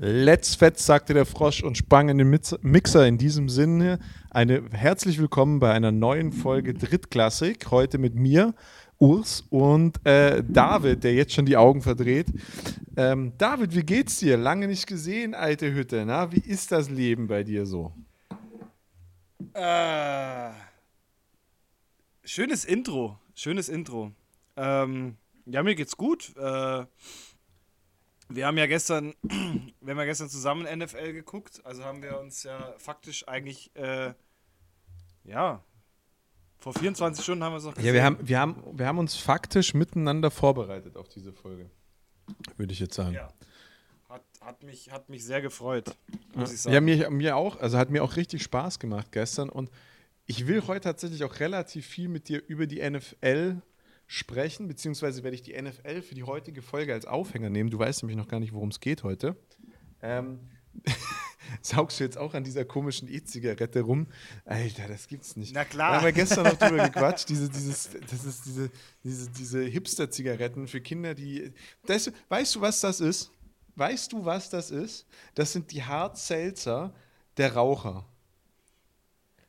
Let's fett, sagte der Frosch und sprang in den Mixer. In diesem Sinne, herzlich willkommen bei einer neuen Folge Drittklassik. Heute mit mir, Urs und David, der jetzt schon die Augen verdreht. David, wie geht's dir? Lange nicht gesehen, alte Hütte. Na? Wie ist das Leben bei dir so? Schönes Intro. Schönes Intro. Ja, mir geht's gut. Wir haben ja gestern zusammen NFL geguckt, also haben wir uns ja faktisch eigentlich, vor 24 Stunden haben wir es noch gesehen. Ja, wir haben uns faktisch miteinander vorbereitet auf diese Folge, würde ich jetzt sagen. Ja. Hat mich sehr gefreut, muss ich sagen. Ja, mir auch, also hat mir auch richtig Spaß gemacht gestern und ich will heute tatsächlich auch relativ viel mit dir über die NFL sprechen, beziehungsweise werde ich die NFL für die heutige Folge als Aufhänger nehmen. Du weißt nämlich noch gar nicht, worum es geht heute. Saugst du jetzt auch an dieser komischen E-Zigarette rum? Alter, das gibt's nicht. Na klar. Da haben wir gestern noch drüber gequatscht. Diese Hipster-Zigaretten für Kinder, die... weißt du, was das ist? Weißt du, was das ist? Das sind die Hard-Seltzer der Raucher.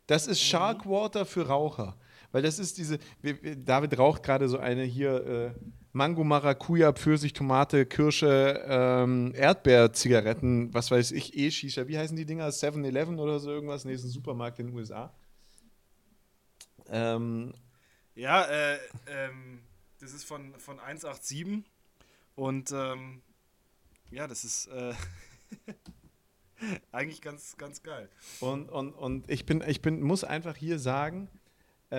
Das ist Sharkwater für Raucher. Weil das ist David raucht gerade so eine hier Mango, Maracuja, Pfirsich, Tomate, Kirsche, Erdbeer-Zigaretten, was weiß ich, E-Shisha, wie heißen die Dinger? 7-Eleven oder so irgendwas, nächsten Supermarkt in den USA. Das ist von 187 und das ist eigentlich ganz, ganz geil. Und muss einfach hier sagen, es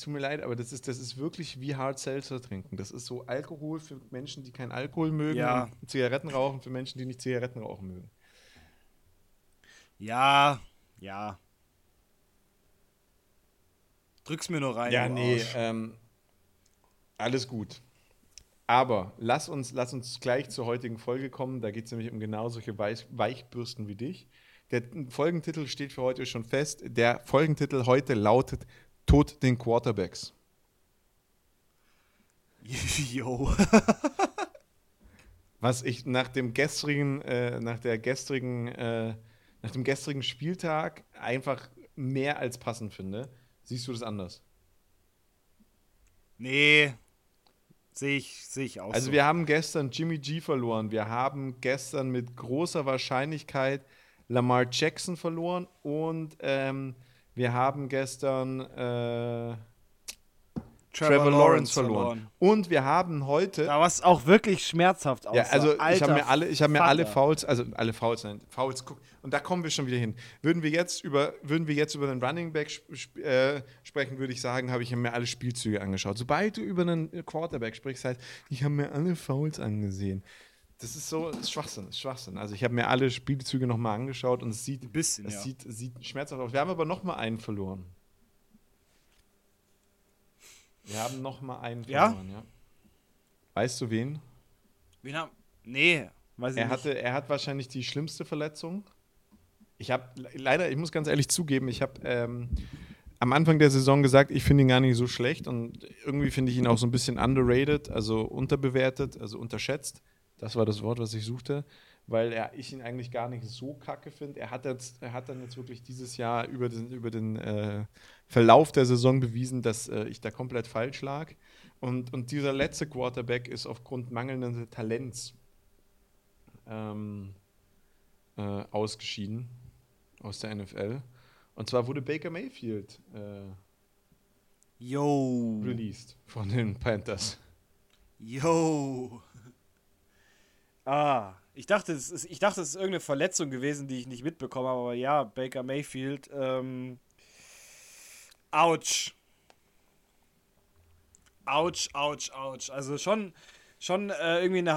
tut mir leid, aber das ist wirklich wie Hard Seltzer trinken. Das ist so Alkohol für Menschen, die keinen Alkohol mögen, ja. Und Zigaretten rauchen für Menschen, die nicht Zigaretten rauchen mögen. Ja. Drück's mir nur rein. Ja, nee, alles gut. Aber lass uns gleich zur heutigen Folge kommen. Da geht es nämlich um genau solche Weichbürsten wie dich. Der Folgentitel steht für heute schon fest. Der Folgentitel heute lautet Tod den Quarterbacks. Jo. Was ich nach dem gestrigen Spieltag einfach mehr als passend finde. Siehst du das anders? Nee. Sehe ich auch. Also wir haben gestern Jimmy G verloren. Wir haben gestern mit großer Wahrscheinlichkeit Lamar Jackson verloren. Und wir haben gestern Trevor Lawrence verloren. Und wir haben heute... Da war es auch wirklich schmerzhaft aus. Ja, also ich habe mir alle Fouls guckt. Und da kommen wir schon wieder hin. Würden wir jetzt über den Running Back sprechen, würde ich sagen, habe ich mir alle Spielzüge angeschaut. Sobald du über einen Quarterback sprichst, heißt, ich habe mir alle Fouls angesehen. Das ist so Schwachsinn. Also ich habe mir alle Spielzüge nochmal angeschaut und es sieht schmerzhaft aus. Wir haben aber nochmal einen verloren. Ja? Weißt du wen? Nee, weiß ich nicht. Er hat wahrscheinlich die schlimmste Verletzung. Ich muss ganz ehrlich zugeben, ich habe am Anfang der Saison gesagt, ich finde ihn gar nicht so schlecht und irgendwie finde ich ihn auch so ein bisschen underrated, also unterbewertet, also unterschätzt. Das war das Wort, was ich suchte, weil ich ihn eigentlich gar nicht so kacke finde. Er hat dann jetzt wirklich dieses Jahr über den Verlauf der Saison bewiesen, dass ich da komplett falsch lag. Und dieser letzte Quarterback ist aufgrund mangelnden Talents ausgeschieden aus der NFL. Und zwar wurde Baker Mayfield released von den Panthers. Yo! Ah, ich dachte, es ist irgendeine Verletzung gewesen, die ich nicht mitbekommen habe, aber ja, Baker Mayfield, ouch. Also schon irgendwie eine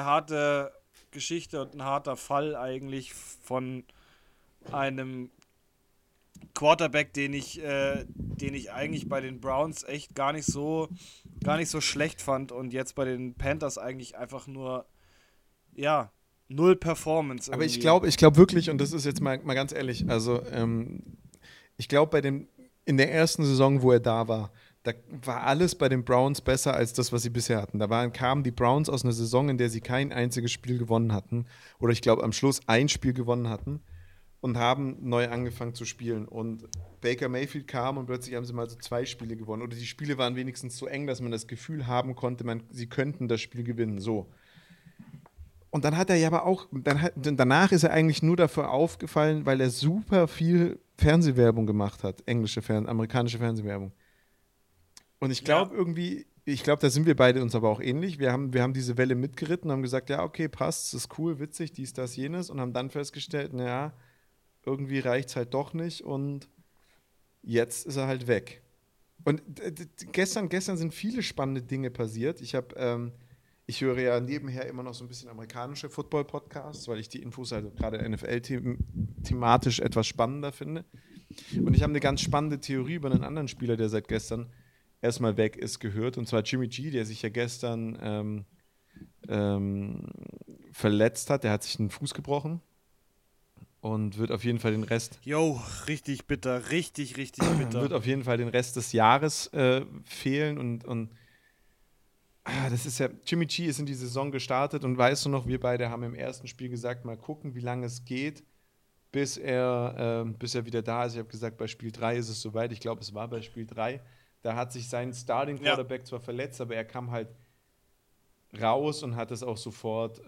harte Geschichte und ein harter Fall eigentlich von einem Quarterback, den ich eigentlich bei den Browns echt gar nicht so schlecht fand und jetzt bei den Panthers eigentlich einfach nur null Performance irgendwie. Aber ich glaube wirklich, und das ist jetzt mal ganz ehrlich, also ich glaube in der ersten Saison, wo er da war, Da war alles bei den Browns besser als das, was sie bisher hatten. Da kamen die Browns aus einer Saison, in der sie kein einziges Spiel gewonnen hatten. Oder ich glaube, am Schluss ein Spiel gewonnen hatten. Und haben neu angefangen zu spielen. Und Baker Mayfield kam und plötzlich haben sie mal so 2 Spiele gewonnen. Oder die Spiele waren wenigstens so eng, dass man das Gefühl haben konnte, sie könnten das Spiel gewinnen. So. Und dann hat er ja aber auch, danach ist er eigentlich nur dafür aufgefallen, weil er super viel Fernsehwerbung gemacht hat. Amerikanische Fernsehwerbung. Und ich glaube da sind wir beide uns aber auch ähnlich. Wir haben diese Welle mitgeritten, haben gesagt, ja, okay, passt, das ist cool, witzig, dies, das, jenes. Und haben dann festgestellt, naja, irgendwie reicht es halt doch nicht. Und jetzt ist er halt weg. Und gestern sind viele spannende Dinge passiert. Ich höre ja nebenher immer noch so ein bisschen amerikanische Football-Podcasts, weil ich die Infos also gerade NFL-thematisch etwas spannender finde. Und ich habe eine ganz spannende Theorie über einen anderen Spieler, der seit gestern erstmal weg ist, gehört, und zwar Jimmy G, der sich ja gestern verletzt hat. Der hat sich den Fuß gebrochen und wird auf jeden Fall den Rest... Jo, richtig bitter, richtig, richtig bitter. Wird auf jeden Fall den Rest des Jahres fehlen und das ist ja... Jimmy G ist in die Saison gestartet und weißt du noch, wir beide haben im ersten Spiel gesagt, mal gucken, wie lange es geht, bis er wieder da ist. Ich habe gesagt, bei Spiel 3 ist es soweit. Ich glaube, es war bei Spiel 3. Da hat sich sein Starting Quarterback zwar verletzt, aber er kam halt raus und hat es auch sofort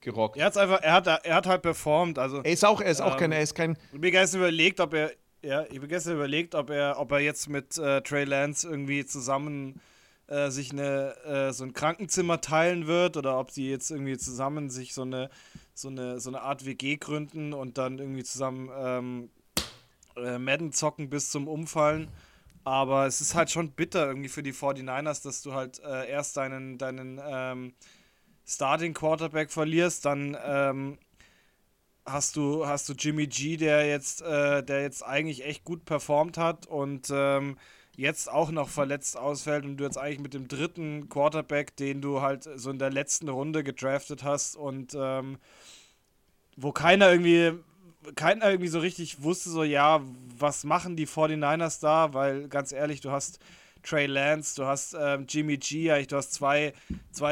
gerockt. Er hat halt performt. Also, er ist kein. Ich habe gestern überlegt, ob er jetzt mit Trey Lance irgendwie zusammen sich so ein Krankenzimmer teilen wird oder ob sie jetzt irgendwie zusammen sich so eine Art WG gründen und dann irgendwie zusammen Madden zocken bis zum Umfallen. Aber es ist halt schon bitter irgendwie für die 49ers, dass du halt erst deinen Starting Quarterback verlierst, dann hast du Jimmy G, der jetzt eigentlich echt gut performt hat und jetzt auch noch verletzt ausfällt und du jetzt eigentlich mit dem dritten Quarterback, den du halt so in der letzten Runde gedraftet hast und wo keiner irgendwie so richtig wusste, so ja, was machen die 49ers da, weil ganz ehrlich, du hast Trey Lance, du hast Jimmy G, du hast zwei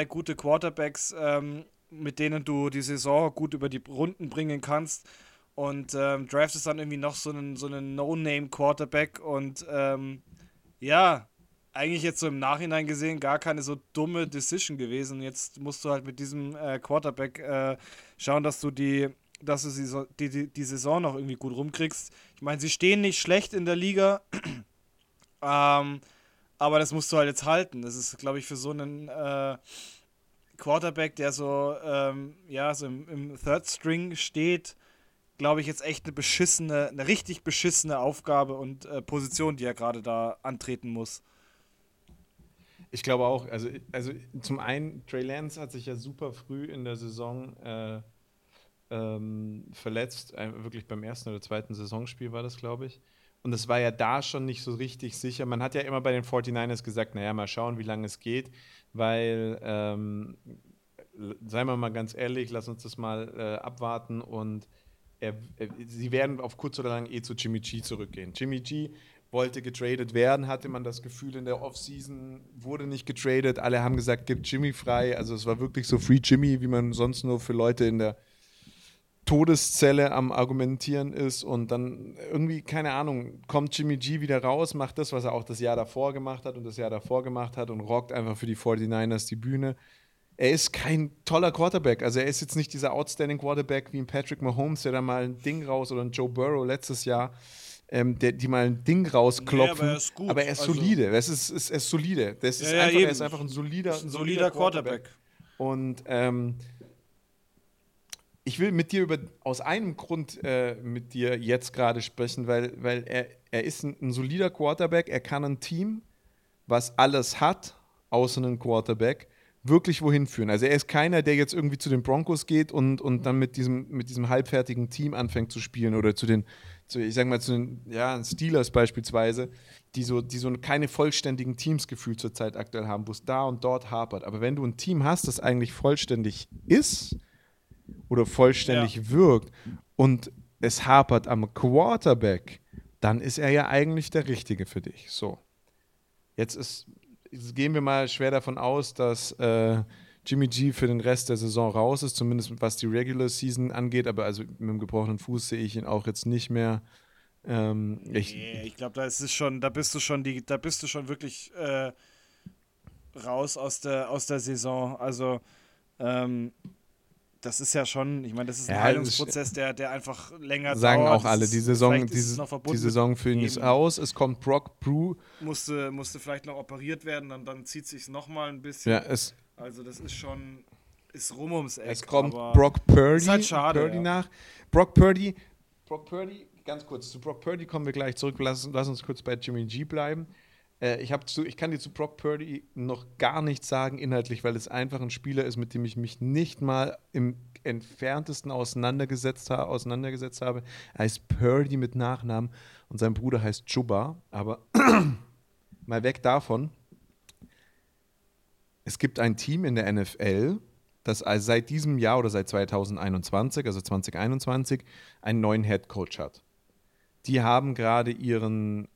gute Quarterbacks, mit denen du die Saison gut über die Runden bringen kannst und draftest dann irgendwie noch so einen No-Name-Quarterback und ja, eigentlich jetzt so im Nachhinein gesehen gar keine so dumme Decision gewesen. Jetzt musst du halt mit diesem Quarterback schauen, dass du die Saison noch irgendwie gut rumkriegst. Ich meine, sie stehen nicht schlecht in der Liga, aber das musst du halt jetzt halten. Das ist, glaube ich, für so einen Quarterback, der so im Third String steht, glaube ich, jetzt echt eine richtig beschissene Aufgabe und Position, die er gerade da antreten muss. Ich glaube auch, also zum einen, Trey Lance hat sich ja super früh in der Saison verletzt, wirklich beim ersten oder zweiten Saisonspiel war das, glaube ich. Und es war ja da schon nicht so richtig sicher. Man hat ja immer bei den 49ers gesagt, naja, mal schauen, wie lange es geht, weil, seien wir mal ganz ehrlich, lass uns das mal abwarten und sie werden auf kurz oder lang zu Jimmy G zurückgehen. Jimmy G wollte getradet werden, hatte man das Gefühl, in der Offseason wurde nicht getradet. Alle haben gesagt, gib Jimmy frei. Also es war wirklich so Free Jimmy, wie man sonst nur für Leute in der Todeszelle am Argumentieren ist. Und dann irgendwie, keine Ahnung, kommt Jimmy G wieder raus, macht das, was er auch das Jahr davor gemacht hat und und rockt einfach für die 49ers die Bühne. Er ist kein toller Quarterback. Also er ist jetzt nicht dieser outstanding Quarterback wie ein Patrick Mahomes, der da mal ein Ding raus, oder ein Joe Burrow letztes Jahr, die mal ein Ding rausklopfen. Nee, aber er ist gut. Aber er ist solide. Er ist solide. Er ist einfach ein solider Quarterback. Und ich will mit dir aus einem Grund mit dir jetzt gerade sprechen, weil er ist ein solider Quarterback. Er kann ein Team, was alles hat, außer einen Quarterback, wirklich wohin führen. Also er ist keiner, der jetzt irgendwie zu den Broncos geht und dann mit diesem halbfertigen Team anfängt zu spielen oder zu den Steelers beispielsweise, die so keine vollständigen Teams gefühlt zurzeit aktuell haben, wo es da und dort hapert. Aber wenn du ein Team hast, das eigentlich vollständig ist oder vollständig wirkt und es hapert am Quarterback, dann ist er ja eigentlich der Richtige für dich. So, jetzt gehen wir mal schwer davon aus, dass Jimmy G für den Rest der Saison raus ist, zumindest was die Regular Season angeht, aber also mit dem gebrochenen Fuß sehe ich ihn auch jetzt nicht mehr. Ich glaube, da bist du schon wirklich raus aus der Saison. Also das ist ja schon, ich meine, das ist ein Heilungsprozess, der einfach länger dauert. Sagen auch alle, die Saison für ihn ist aus, es kommt Brock Brew. Musste vielleicht noch operiert werden, dann zieht es sich nochmal ein bisschen. Ja, also das ist schon, ist rum ums Eck. Es kommt Brock Purdy, ist halt schade, Purdy nach. Brock Purdy, ganz kurz, zu Brock Purdy kommen wir gleich zurück, lass uns kurz bei Jimmy G bleiben. Ich kann dir zu Brock Purdy noch gar nichts sagen inhaltlich, weil es einfach ein Spieler ist, mit dem ich mich nicht mal im entferntesten auseinandergesetzt habe. Er heißt Purdy mit Nachnamen und sein Bruder heißt Chuba, aber mal weg davon. Es gibt ein Team in der NFL, das seit diesem Jahr oder seit 2021 einen neuen Headcoach hat. Die haben gerade ihren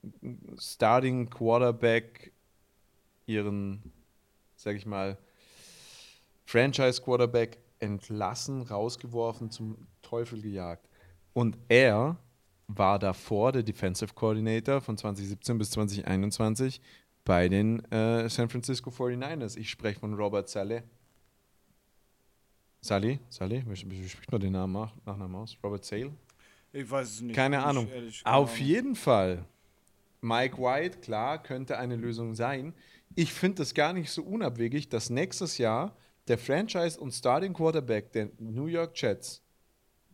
Starting Quarterback, ihren, sag ich mal, Franchise Quarterback entlassen, rausgeworfen, zum Teufel gejagt. Und er war davor der Defensive Coordinator von 2017 bis 2021 bei den San Francisco 49ers. Ich spreche von Robert Saleh. Saleh? Wie spricht man den Nachnamen aus? Robert Saleh? Ich weiß es nicht. Keine Ahnung. Auf jeden Fall. Mike White, klar, könnte eine Lösung sein. Ich finde es gar nicht so unabwegig, dass nächstes Jahr der Franchise- und Starting-Quarterback der New York Jets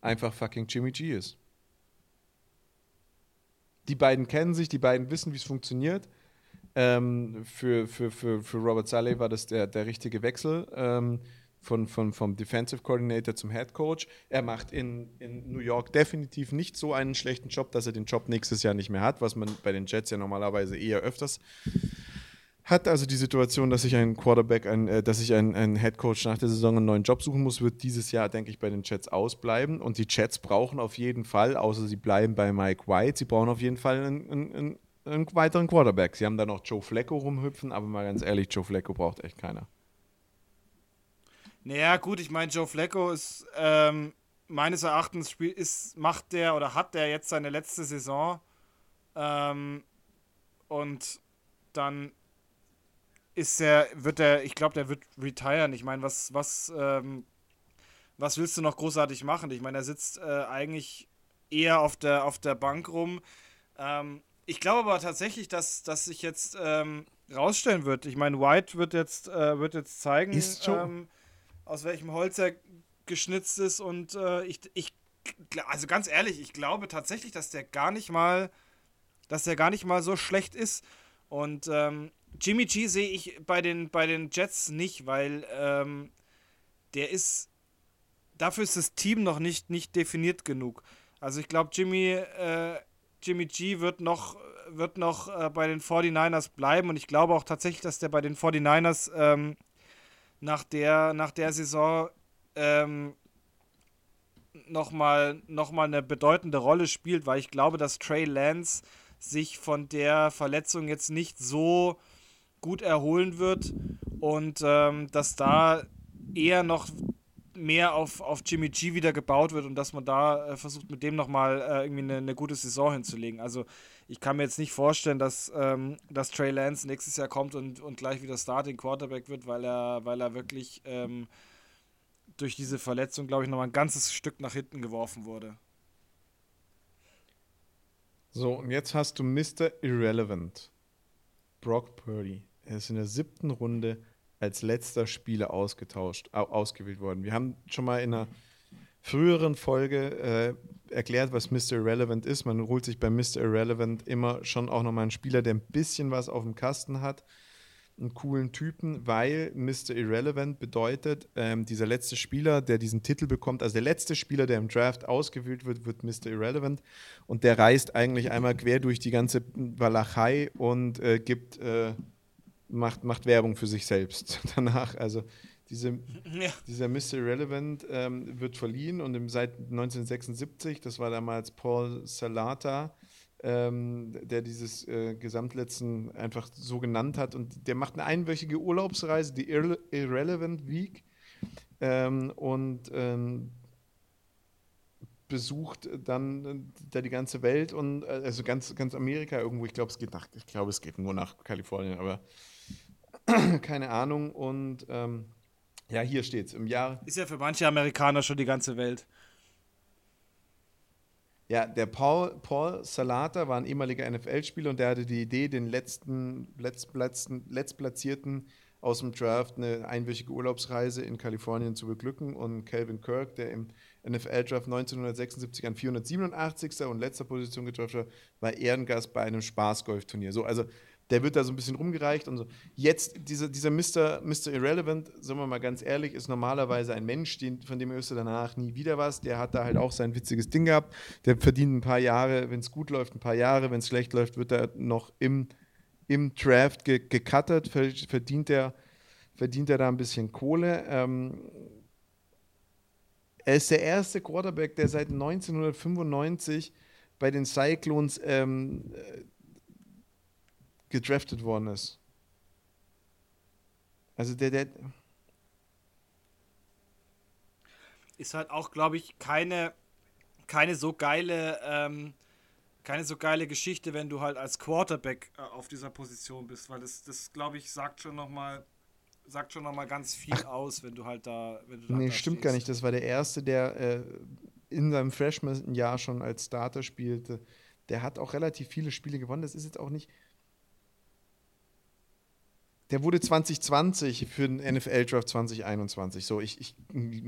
einfach fucking Jimmy G ist. Die beiden kennen sich, die beiden wissen, wie es funktioniert. Für Robert Saleh war das der richtige Wechsel. Vom Defensive Coordinator zum Head Coach. Er macht in New York definitiv nicht so einen schlechten Job, dass er den Job nächstes Jahr nicht mehr hat, was man bei den Jets ja normalerweise eher öfters hat. Also die Situation, dass sich ein Head Coach nach der Saison einen neuen Job suchen muss, wird dieses Jahr, denke ich, bei den Jets ausbleiben. Und die Jets brauchen auf jeden Fall, außer sie bleiben bei Mike White, sie brauchen auf jeden Fall einen weiteren Quarterback. Sie haben da noch Joe Flacco rumhüpfen, aber mal ganz ehrlich, Joe Flacco braucht echt keiner. Naja, gut, ich meine, Joe Flacco ist meines Erachtens hat der jetzt seine letzte Saison und dann ich glaube, der wird retiren. Ich meine, was willst du noch großartig machen? Ich meine, er sitzt eigentlich eher auf der Bank rum. Ich glaube aber tatsächlich, dass sich jetzt rausstellen wird. Ich meine, White wird jetzt zeigen, ist schon aus welchem Holz er geschnitzt ist, und also ganz ehrlich, ich glaube tatsächlich, dass der gar nicht mal so schlecht ist, und Jimmy G sehe ich bei den Jets nicht, weil dafür ist das Team noch nicht definiert genug. Also ich glaube, Jimmy G wird noch bei den 49ers bleiben, und ich glaube auch tatsächlich, dass der bei den 49ers nach der Saison nochmal eine bedeutende Rolle spielt, weil ich glaube, dass Trey Lance sich von der Verletzung jetzt nicht so gut erholen wird, und dass da eher noch mehr auf Jimmy G wieder gebaut wird und dass man da versucht, mit dem nochmal irgendwie eine gute Saison hinzulegen. Also ich kann mir jetzt nicht vorstellen, dass Trey Lance nächstes Jahr kommt und gleich wieder Starting Quarterback wird, weil er wirklich durch diese Verletzung, glaube ich, nochmal ein ganzes Stück nach hinten geworfen wurde. So, und jetzt hast du Mr. Irrelevant. Brock Purdy. Er ist in der 7. Runde als letzter Spieler ausgewählt worden. Wir haben schon mal in einer früheren Folge erklärt, was Mr. Irrelevant ist. Man holt sich bei Mr. Irrelevant immer schon auch nochmal einen Spieler, der ein bisschen was auf dem Kasten hat, einen coolen Typen, weil Mr. Irrelevant bedeutet, dieser letzte Spieler, der diesen Titel bekommt, also der letzte Spieler, der im Draft ausgewählt wird, wird Mr. Irrelevant, und der reist eigentlich einmal quer durch die ganze Walachei und macht Werbung für sich selbst danach. Also Dieser Mr. Irrelevant wird verliehen und seit 1976, das war damals Paul Salata, der dieses Gesamtletzten einfach so genannt hat. Und der macht eine einwöchige Urlaubsreise, die Irrelevant Week, und besucht dann da die ganze Welt und also ganz Amerika irgendwo. Ich glaube, es geht nur nach Kalifornien, aber keine Ahnung. Und ja, hier steht's im Jahr. Ist ja für manche Amerikaner schon die ganze Welt. Ja, der Paul Salata war ein ehemaliger NFL-Spieler und der hatte die Idee, den letztplatzierten aus dem Draft eine einwöchige Urlaubsreise in Kalifornien zu beglücken. Und Calvin Kirk, der im NFL-Draft 1976 an 487. und letzter Position getroffen hat, war Ehrengast bei einem Spaßgolfturnier. So, also der wird da so ein bisschen rumgereicht und so. Jetzt, dieser Mr. Irrelevant, sagen wir mal ganz ehrlich, ist normalerweise ein Mensch, von dem hörst du danach nie wieder was. Der hat da halt auch sein witziges Ding gehabt. Der verdient ein paar Jahre, wenn es gut läuft, ein paar Jahre. Wenn es schlecht läuft, wird er noch im Draft gecuttert. Verdient er da ein bisschen Kohle. Er ist der erste Quarterback, der seit 1995 bei den Cyclones gedraftet worden ist. Also der ist halt auch, glaube ich, keine so geile Geschichte, wenn du halt als Quarterback auf dieser Position bist, weil das glaube ich, sagt schon nochmal ganz viel aus, wenn du halt da... Nee, stimmt gar nicht. Das war der Erste, der in seinem Freshman-Jahr schon als Starter spielte. Der hat auch relativ viele Spiele gewonnen. Das ist jetzt auch nicht... Der wurde 2020 für den NFL-Draft 2021. So,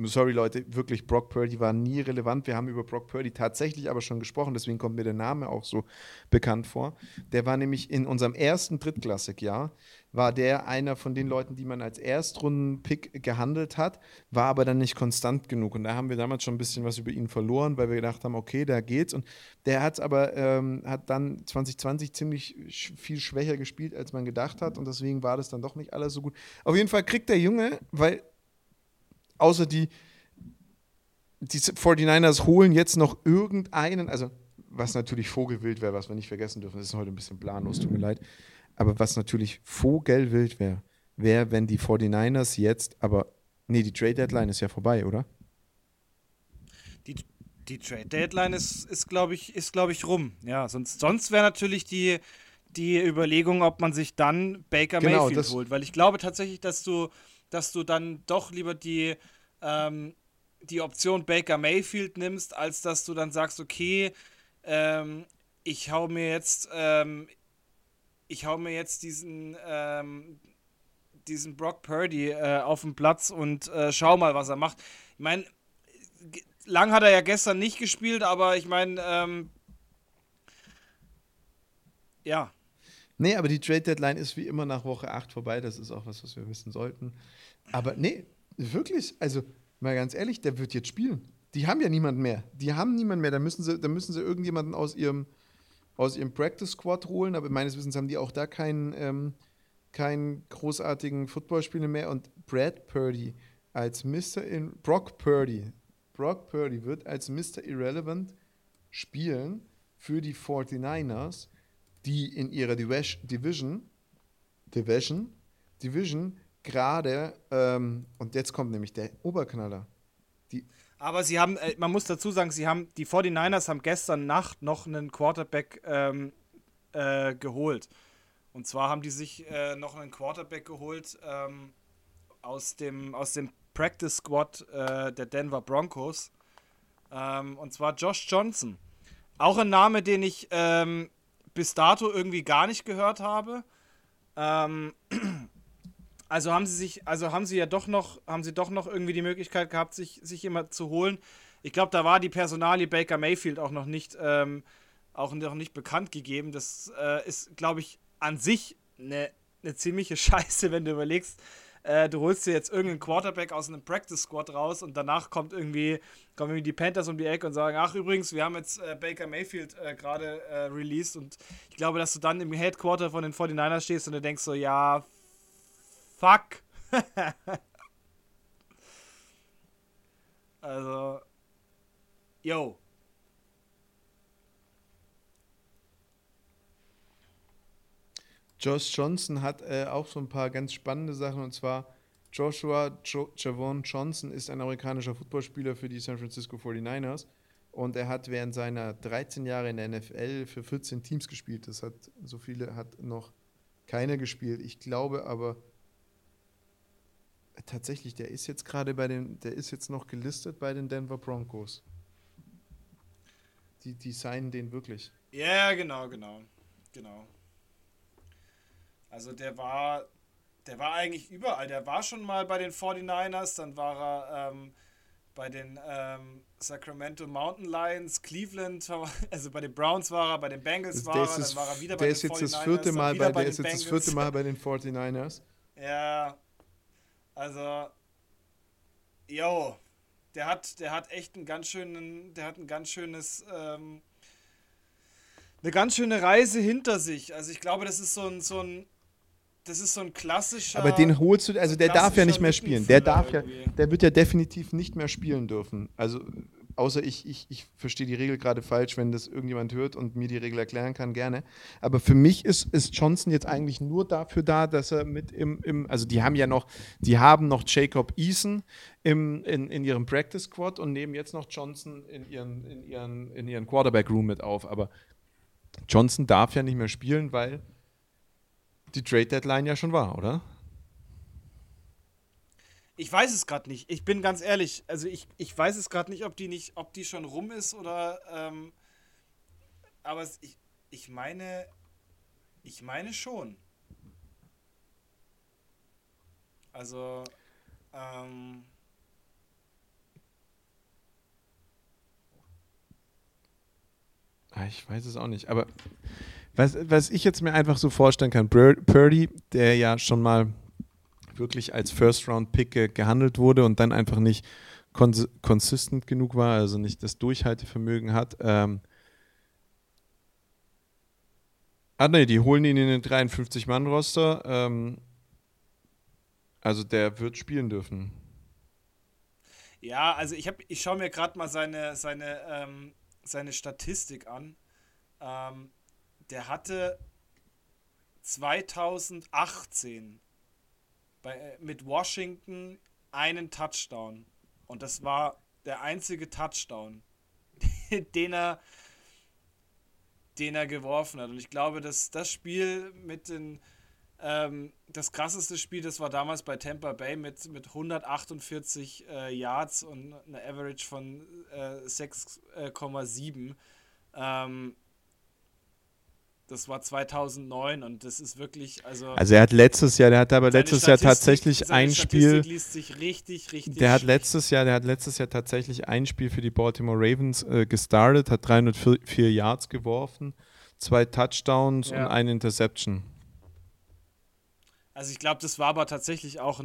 sorry Leute, wirklich, Brock Purdy war nie relevant. Wir haben über Brock Purdy tatsächlich aber schon gesprochen, deswegen kommt mir der Name auch so bekannt vor. Der war nämlich in unserem ersten Drittklassik-Jahr, war der einer von den Leuten, die man als Erstrunden-Pick gehandelt hat, war aber dann nicht konstant genug. Und da haben wir damals schon ein bisschen was über ihn verloren, weil wir gedacht haben, okay, da geht's. Und der hat aber dann 2020 ziemlich viel schwächer gespielt, als man gedacht hat. Und deswegen war das dann doch nicht alles so gut. Auf jeden Fall kriegt der Junge, weil außer die 49ers holen jetzt noch irgendeinen, also was natürlich vogelwild wäre, was wir nicht vergessen dürfen, das ist heute ein bisschen planlos, tut mir leid, aber was natürlich vogelwild wäre, wenn die 49ers jetzt, aber nee, die Trade-Deadline ist ja vorbei, oder? Die Trade-Deadline ist glaube ich, rum, ja, sonst wäre natürlich die Überlegung, ob man sich dann Baker Mayfield holt. Weil ich glaube tatsächlich, dass du dann doch lieber die Option Baker Mayfield nimmst, als dass du dann sagst, okay, ich hau mir jetzt diesen Brock Purdy auf den Platz und schau mal, was er macht. Ich meine, lang hat er ja gestern nicht gespielt, aber ich meine, ja. Nee, aber die Trade-Deadline ist wie immer nach Woche 8 vorbei. Das ist auch was wir wissen sollten. Aber nee, wirklich, also mal ganz ehrlich, der wird jetzt spielen. Die haben ja niemanden mehr. Da müssen sie, irgendjemanden aus ihrem Practice-Squad holen. Aber meines Wissens haben die auch da keinen großartigen Footballspieler mehr. Und Brock Purdy wird als Mr. Irrelevant spielen für die 49ers, die in ihrer Division gerade, und jetzt kommt nämlich der Oberknaller. Aber sie haben, man muss dazu sagen, die 49ers haben gestern Nacht noch einen Quarterback geholt. Und zwar haben die sich noch einen Quarterback geholt aus dem Practice Squad der Denver Broncos. Und zwar Josh Johnson. Auch ein Name, den ich bis dato irgendwie gar nicht gehört habe. Also haben sie doch noch irgendwie die Möglichkeit gehabt, sich jemand zu holen. Ich glaube, da war die Personalie Baker Mayfield auch noch nicht bekannt gegeben. Das ist, glaube ich, an sich eine ziemliche Scheiße, wenn du überlegst, du holst dir jetzt irgendeinen Quarterback aus einem Practice-Squad raus und danach kommen irgendwie die Panthers um die Ecke und sagen, ach übrigens, wir haben jetzt Baker Mayfield gerade released, und ich glaube, dass du dann im Headquarter von den 49ers stehst und du denkst so, ja, fuck. Yo. Josh Johnson hat auch so ein paar ganz spannende Sachen, und zwar Joshua Javon Johnson ist ein amerikanischer Footballspieler für die San Francisco 49ers, und er hat während seiner 13 Jahre in der NFL für 14 Teams gespielt. Das hat, so viele hat noch keiner gespielt. Ich glaube aber tatsächlich, der ist jetzt gerade bei den, der ist jetzt noch gelistet bei den Denver Broncos. Die signen den wirklich. Ja, genau. Also der war eigentlich überall. Der war schon mal bei den 49ers, dann war er bei den Sacramento Mountain Lions, Cleveland, also bei den Browns war er, bei den Bengals war er, dann war er wieder bei den 49ers. Der ist jetzt das vierte Mal bei den 49ers. Ja, also, yo, der hat echt eine ganz schöne Reise hinter sich. Also ich glaube, das ist so ein klassischer. Aber den holst du, also der darf ja nicht mehr spielen. Der wird ja definitiv nicht mehr spielen dürfen. Also außer ich verstehe die Regel gerade falsch, wenn das irgendjemand hört und mir die Regel erklären kann, gerne. Aber für mich ist Johnson jetzt eigentlich nur dafür da, dass er mit also die haben noch Jacob Eason in ihrem Practice Squad und nehmen jetzt noch Johnson in ihren Quarterback Room mit auf. Aber Johnson darf ja nicht mehr spielen, weil die Trade-Deadline ja schon war, oder? Ich weiß es gerade nicht. Ich bin ganz ehrlich. Also ich weiß es gerade nicht, ob die schon rum ist oder aber ich meine schon. Also ich weiß es auch nicht, aber was ich jetzt mir einfach so vorstellen kann, Purdy, der ja schon mal wirklich als First-Round-Pick gehandelt wurde und dann einfach nicht consistent genug war, also nicht das Durchhaltevermögen hat. Die holen ihn in den 53-Mann-Roster. Also der wird spielen dürfen. Ja, also ich schaue mir gerade mal seine Statistik an. Der hatte 2018 mit Washington einen Touchdown. Und das war der einzige Touchdown, den er geworfen hat. Und ich glaube, dass das Spiel das krasseste Spiel, das war damals bei Tampa Bay mit 148 Yards und einer Average von 6,7. Das war 2009 und das ist wirklich, also der hat letztes Jahr tatsächlich ein Spiel für die Baltimore Ravens gestartet, hat 304 Yards geworfen, 2 Touchdowns und eine Interception. Also ich glaube, das war aber tatsächlich auch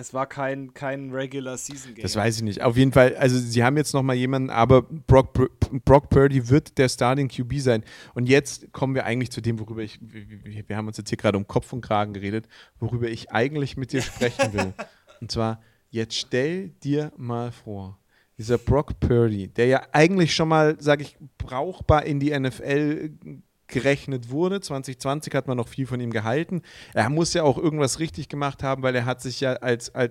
es war kein Regular-Season-Game. Das weiß ich nicht. Auf jeden Fall, also sie haben jetzt nochmal jemanden, aber Brock Purdy wird der Starting-QB sein. Und jetzt kommen wir eigentlich zu dem, worüber wir haben uns jetzt hier gerade um Kopf und Kragen geredet, worüber ich eigentlich mit dir sprechen will. Und zwar, jetzt stell dir mal vor, dieser Brock Purdy, der ja eigentlich schon mal, sage ich, brauchbar in die NFL gerechnet wurde. 2020 hat man noch viel von ihm gehalten. Er muss ja auch irgendwas richtig gemacht haben, weil er hat sich ja als Mr.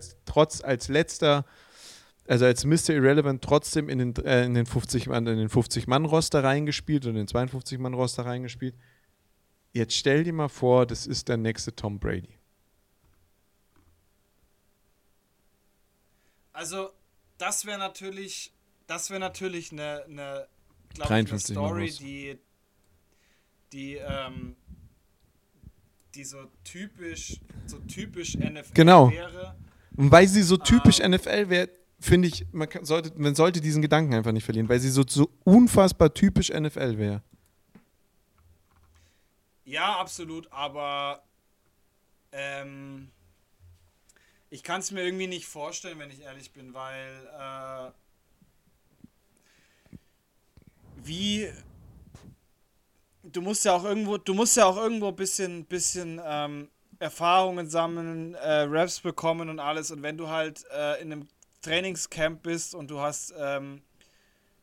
Irrelevant trotzdem in den 50-Mann-Roster reingespielt und in den 52-Mann-Roster reingespielt. Jetzt stell dir mal vor, das ist der nächste Tom Brady. Also, das wäre natürlich eine Story, die so typisch NFL wäre. Und weil sie so typisch NFL wäre, finde ich, man sollte diesen Gedanken einfach nicht verlieren, weil sie so unfassbar typisch NFL wäre. Ja, absolut, aber ich kann es mir irgendwie nicht vorstellen, wenn ich ehrlich bin, weil Du musst ja auch irgendwo ein bisschen Erfahrungen sammeln, Raps bekommen und alles. Und wenn du halt in einem Trainingscamp bist und du hast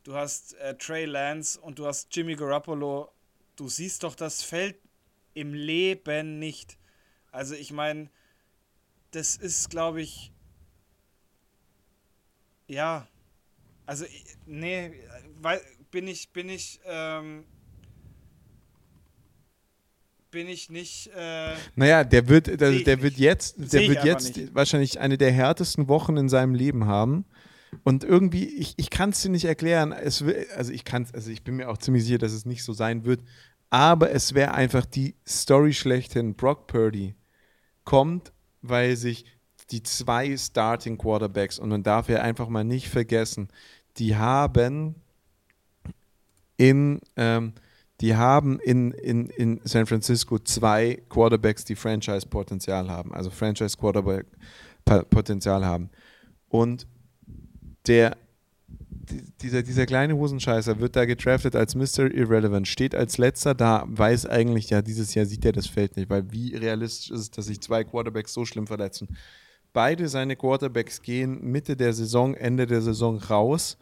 du hast Trey Lance und du hast Jimmy Garoppolo. Du siehst doch das Feld im Leben nicht. Also ich meine, das ist, glaube ich, ja, also nee, weil bin ich nicht. Naja, der wird jetzt wahrscheinlich eine der härtesten Wochen in seinem Leben haben. Und irgendwie, ich kann es dir nicht erklären, ich bin mir auch ziemlich sicher, dass es nicht so sein wird, aber es wäre einfach die Story schlechthin. Brock Purdy kommt, weil sich die zwei Starting Quarterbacks, und man darf ja einfach mal nicht vergessen, die haben in San Francisco zwei Quarterbacks, die Franchise-Quarterback-Potenzial haben. Und dieser kleine Hosenscheißer wird da gedraftet als Mr. Irrelevant, steht als letzter da, weiß eigentlich, ja, dieses Jahr sieht er das Feld nicht, weil wie realistisch ist es, dass sich zwei Quarterbacks so schlimm verletzen. Beide seine Quarterbacks gehen Mitte der Saison, Ende der Saison raus,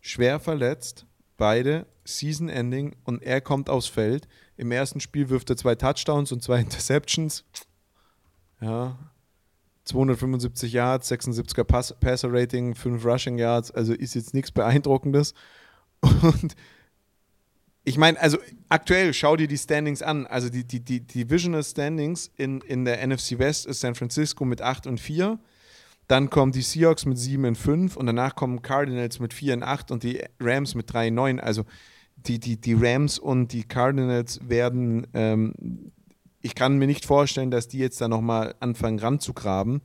schwer verletzt, beide, Season-Ending, und er kommt aufs Feld. Im ersten Spiel wirft er 2 Touchdowns und 2 Interceptions. Ja, 275 Yards, 76er Passer-Rating, 5 Rushing Yards, also ist jetzt nichts Beeindruckendes. Und ich meine, also aktuell, schau dir die Standings an. Also die Divisional Standings in der NFC West ist San Francisco mit 8-4, dann kommen die Seahawks mit 7-5 und danach kommen Cardinals mit 4-8 und die Rams mit 3-9. Also die Rams und die Cardinals werden... ich kann mir nicht vorstellen, dass die jetzt da nochmal anfangen ranzugraben.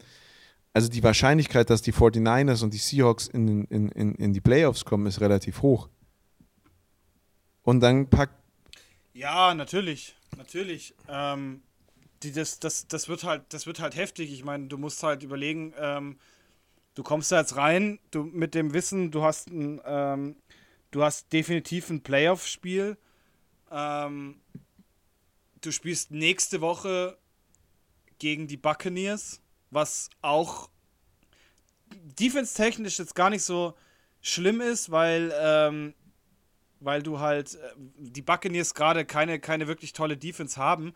Also die Wahrscheinlichkeit, dass die 49ers und die Seahawks in die Playoffs kommen, ist relativ hoch. Und dann packt... Ja, natürlich. Das wird halt heftig. Ich meine, du musst halt überlegen, du kommst da jetzt rein, du mit dem Wissen, du hast definitiv ein Playoff-Spiel. Du spielst nächste Woche gegen die Buccaneers, was auch defense-technisch jetzt gar nicht so schlimm ist, weil du halt die Buccaneers gerade keine wirklich tolle Defense haben,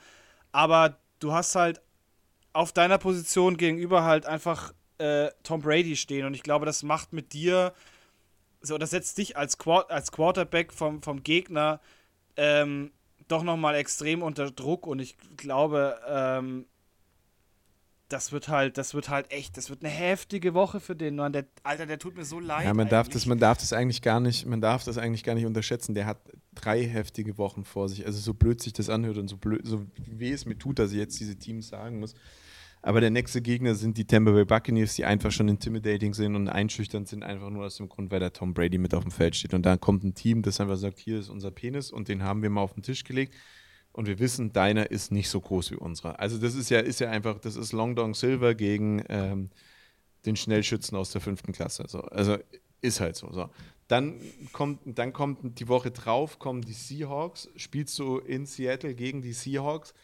aber du hast halt auf deiner Position gegenüber halt einfach Tom Brady stehen, und ich glaube, das macht mit dir, so, das setzt dich als Quarterback vom Gegner doch nochmal extrem unter Druck, und ich glaube, das wird eine heftige Woche für den Mann. Der tut mir so leid. Ja, man darf das eigentlich gar nicht unterschätzen. Der hat 3 heftige Wochen vor sich. Also so blöd sich das anhört und so weh es mir tut, dass ich jetzt diese Teams sagen muss. Aber der nächste Gegner sind die Tampa Bay Buccaneers, die einfach schon intimidating sind und einschüchternd sind, einfach nur aus dem Grund, weil da Tom Brady mit auf dem Feld steht. Und dann kommt ein Team, das einfach sagt, hier ist unser Penis und den haben wir mal auf den Tisch gelegt. Und wir wissen, deiner ist nicht so groß wie unserer. Also das ist ja einfach, das ist Long Dong Silver gegen den Schnellschützen aus der 5. Klasse. So. Also ist halt so. So. Dann kommt die Woche drauf, kommen die Seahawks, spielst du in Seattle gegen die Seahawks.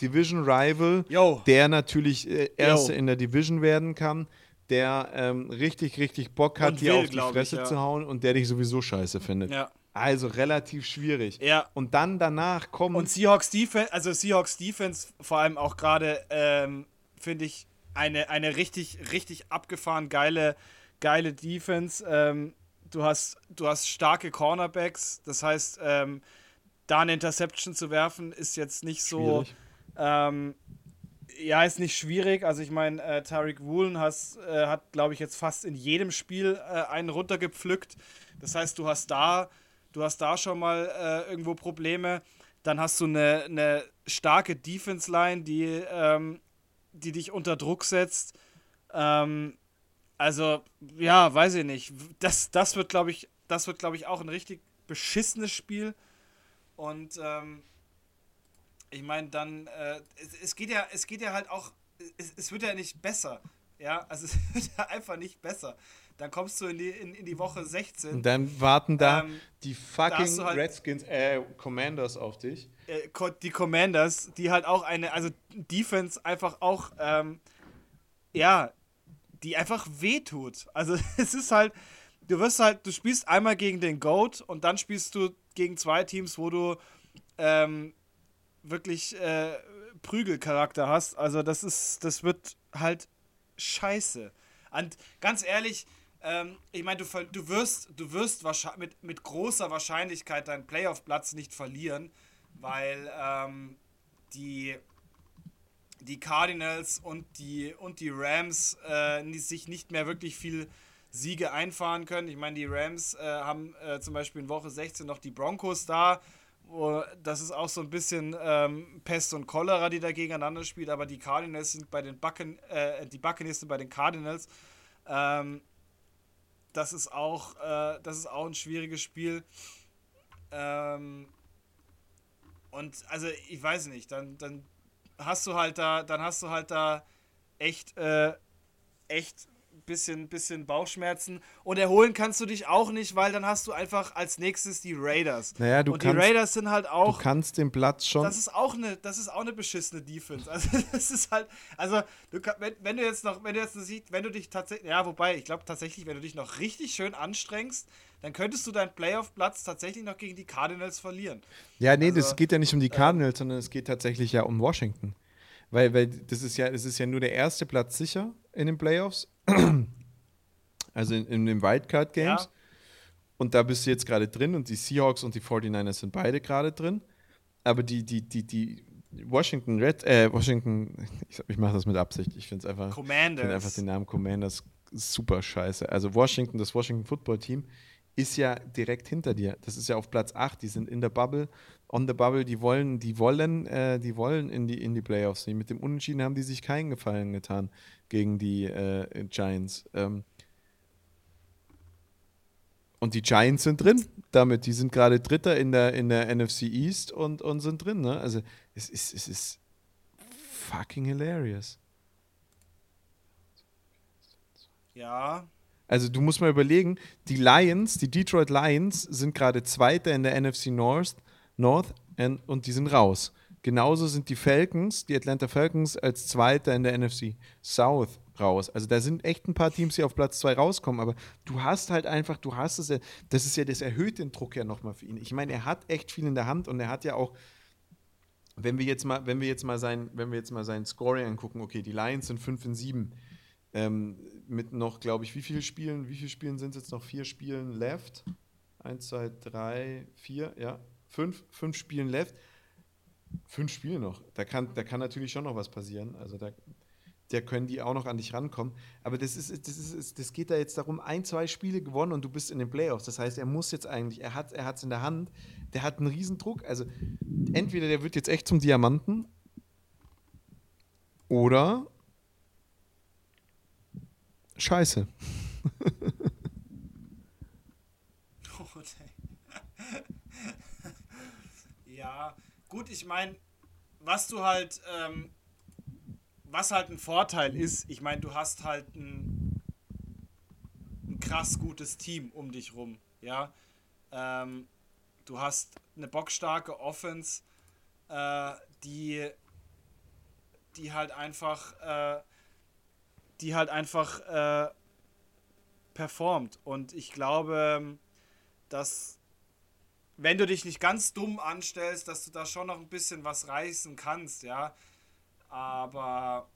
Division Rival, yo, der natürlich Erster in der Division werden kann, der richtig, richtig Bock hat, dir auf die Fresse zu hauen, und der dich sowieso scheiße findet. Ja. Also relativ schwierig. Ja. Und dann danach kommen... Und Seahawks Defense, vor allem auch gerade, finde ich, eine richtig, richtig abgefahren geile Defense. Du hast starke Cornerbacks, das heißt, da eine Interception zu werfen, ist jetzt nicht schwierig. Ist nicht schwierig. Also ich meine, Tariq Woolen hat, glaube ich, jetzt fast in jedem Spiel einen runtergepflückt. Das heißt, du hast da schon mal irgendwo Probleme. Dann hast du eine starke Defense-Line, die dich unter Druck setzt. Also, ja, weiß ich nicht. Das wird, glaube ich, auch ein richtig beschissenes Spiel. Und, ich meine, dann, es geht ja halt auch, es wird ja nicht besser, ja, also es wird ja einfach nicht besser. Dann kommst du in die Woche 16. Und dann warten da die fucking da halt, Redskins, Commanders auf dich. Die Commanders, die halt auch Defense einfach auch, die einfach wehtut. Also es ist halt, du wirst halt, du spielst einmal gegen den GOAT und dann spielst du gegen zwei Teams, wo du wirklich Prügelcharakter hast. Also das wird halt scheiße. Und ganz ehrlich, ich meine, du wirst wahrscheinlich mit großer Wahrscheinlichkeit deinen Playoff-Platz nicht verlieren, weil die Cardinals und die Rams sich nicht mehr wirklich viel Siege einfahren können. Ich meine, die Rams haben zum Beispiel in Woche 16 noch die Broncos da. Das ist auch so ein bisschen Pest und Cholera, die da gegeneinander spielt, aber die Cardinals sind bei den Buccaneers sind bei den Cardinals. Das ist auch ein schwieriges Spiel. Und also ich weiß nicht, dann hast du halt da echt bisschen Bauchschmerzen und erholen kannst du dich auch nicht, weil dann hast du einfach als nächstes die Raiders. Naja, die Raiders sind halt auch. Du kannst den Platz schon. Das ist auch eine beschissene Defense. Also das ist halt, also wenn du dich noch richtig schön anstrengst, dann könntest du deinen Playoff-Platz tatsächlich noch gegen die Cardinals verlieren. Ja, nee, also, das geht ja nicht um die Cardinals, sondern es geht tatsächlich ja um Washington. Weil das ist ja nur der erste Platz sicher in den Playoffs, also in den Wildcard-Games. Ja. Und da bist du jetzt gerade drin und die Seahawks und die 49ers sind beide gerade drin. Aber die Washington, ich mache das mit Absicht, ich finde es einfach, Commanders. Ich finde einfach den Namen Commanders super scheiße. Also Washington, das Washington Football Team ist ja direkt hinter dir. Das ist ja auf Platz 8, die sind in der Bubble, on the Bubble, die wollen in die Playoffs. Mit dem Unentschieden haben die sich keinen Gefallen getan gegen die Giants. Und die Giants sind drin damit. Die sind gerade Dritter in der NFC East und sind drin. Ne? Also es ist fucking hilarious. Ja. Also du musst mal überlegen, die Detroit Lions sind gerade Zweiter in der NFC North und die sind raus. Genauso sind die Atlanta Falcons als Zweiter in der NFC South raus. Also da sind echt ein paar Teams, die auf Platz 2 rauskommen, aber das erhöht den Druck ja nochmal für ihn. Ich meine, er hat echt viel in der Hand und er hat ja auch, wenn wir jetzt mal seinen Scoring angucken, okay, die Lions sind 5-7. Mit noch, glaube ich, wie viele Spielen sind es jetzt noch? 4 Spielen left. 1, 2, 3, 4, ja, 5 Spielen left. 5 Spiele noch. Da kann natürlich schon noch was passieren. Also da können die auch noch an dich rankommen. Aber das geht da jetzt darum, 1, 2 Spiele gewonnen und du bist in den Playoffs. Das heißt, er hat's in der Hand, der hat einen riesen Druck. Also entweder der wird jetzt echt zum Diamanten oder Scheiße. Ja, gut, ich meine, was halt ein Vorteil ist, ich meine, du hast halt ein krass gutes Team um dich rum, ja. Du hast eine bockstarke Offense, die halt einfach performt. Und ich glaube, dass, wenn du dich nicht ganz dumm anstellst, dass du da schon noch ein bisschen was reißen kannst, ja. Aber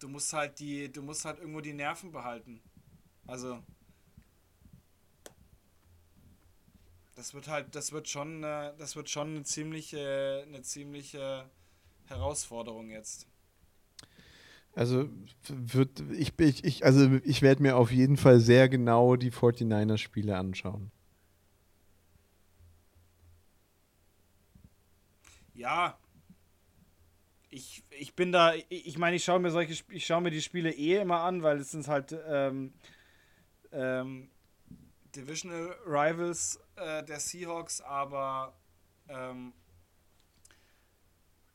du musst halt irgendwo die Nerven behalten. Also das wird schon eine ziemliche Herausforderung jetzt. Also ich werde mir auf jeden Fall sehr genau die 49er-Spiele anschauen. Ja. Ich bin da, ich meine, ich schaue mir die Spiele immer an, weil es sind halt Divisional Rivals der Seahawks, aber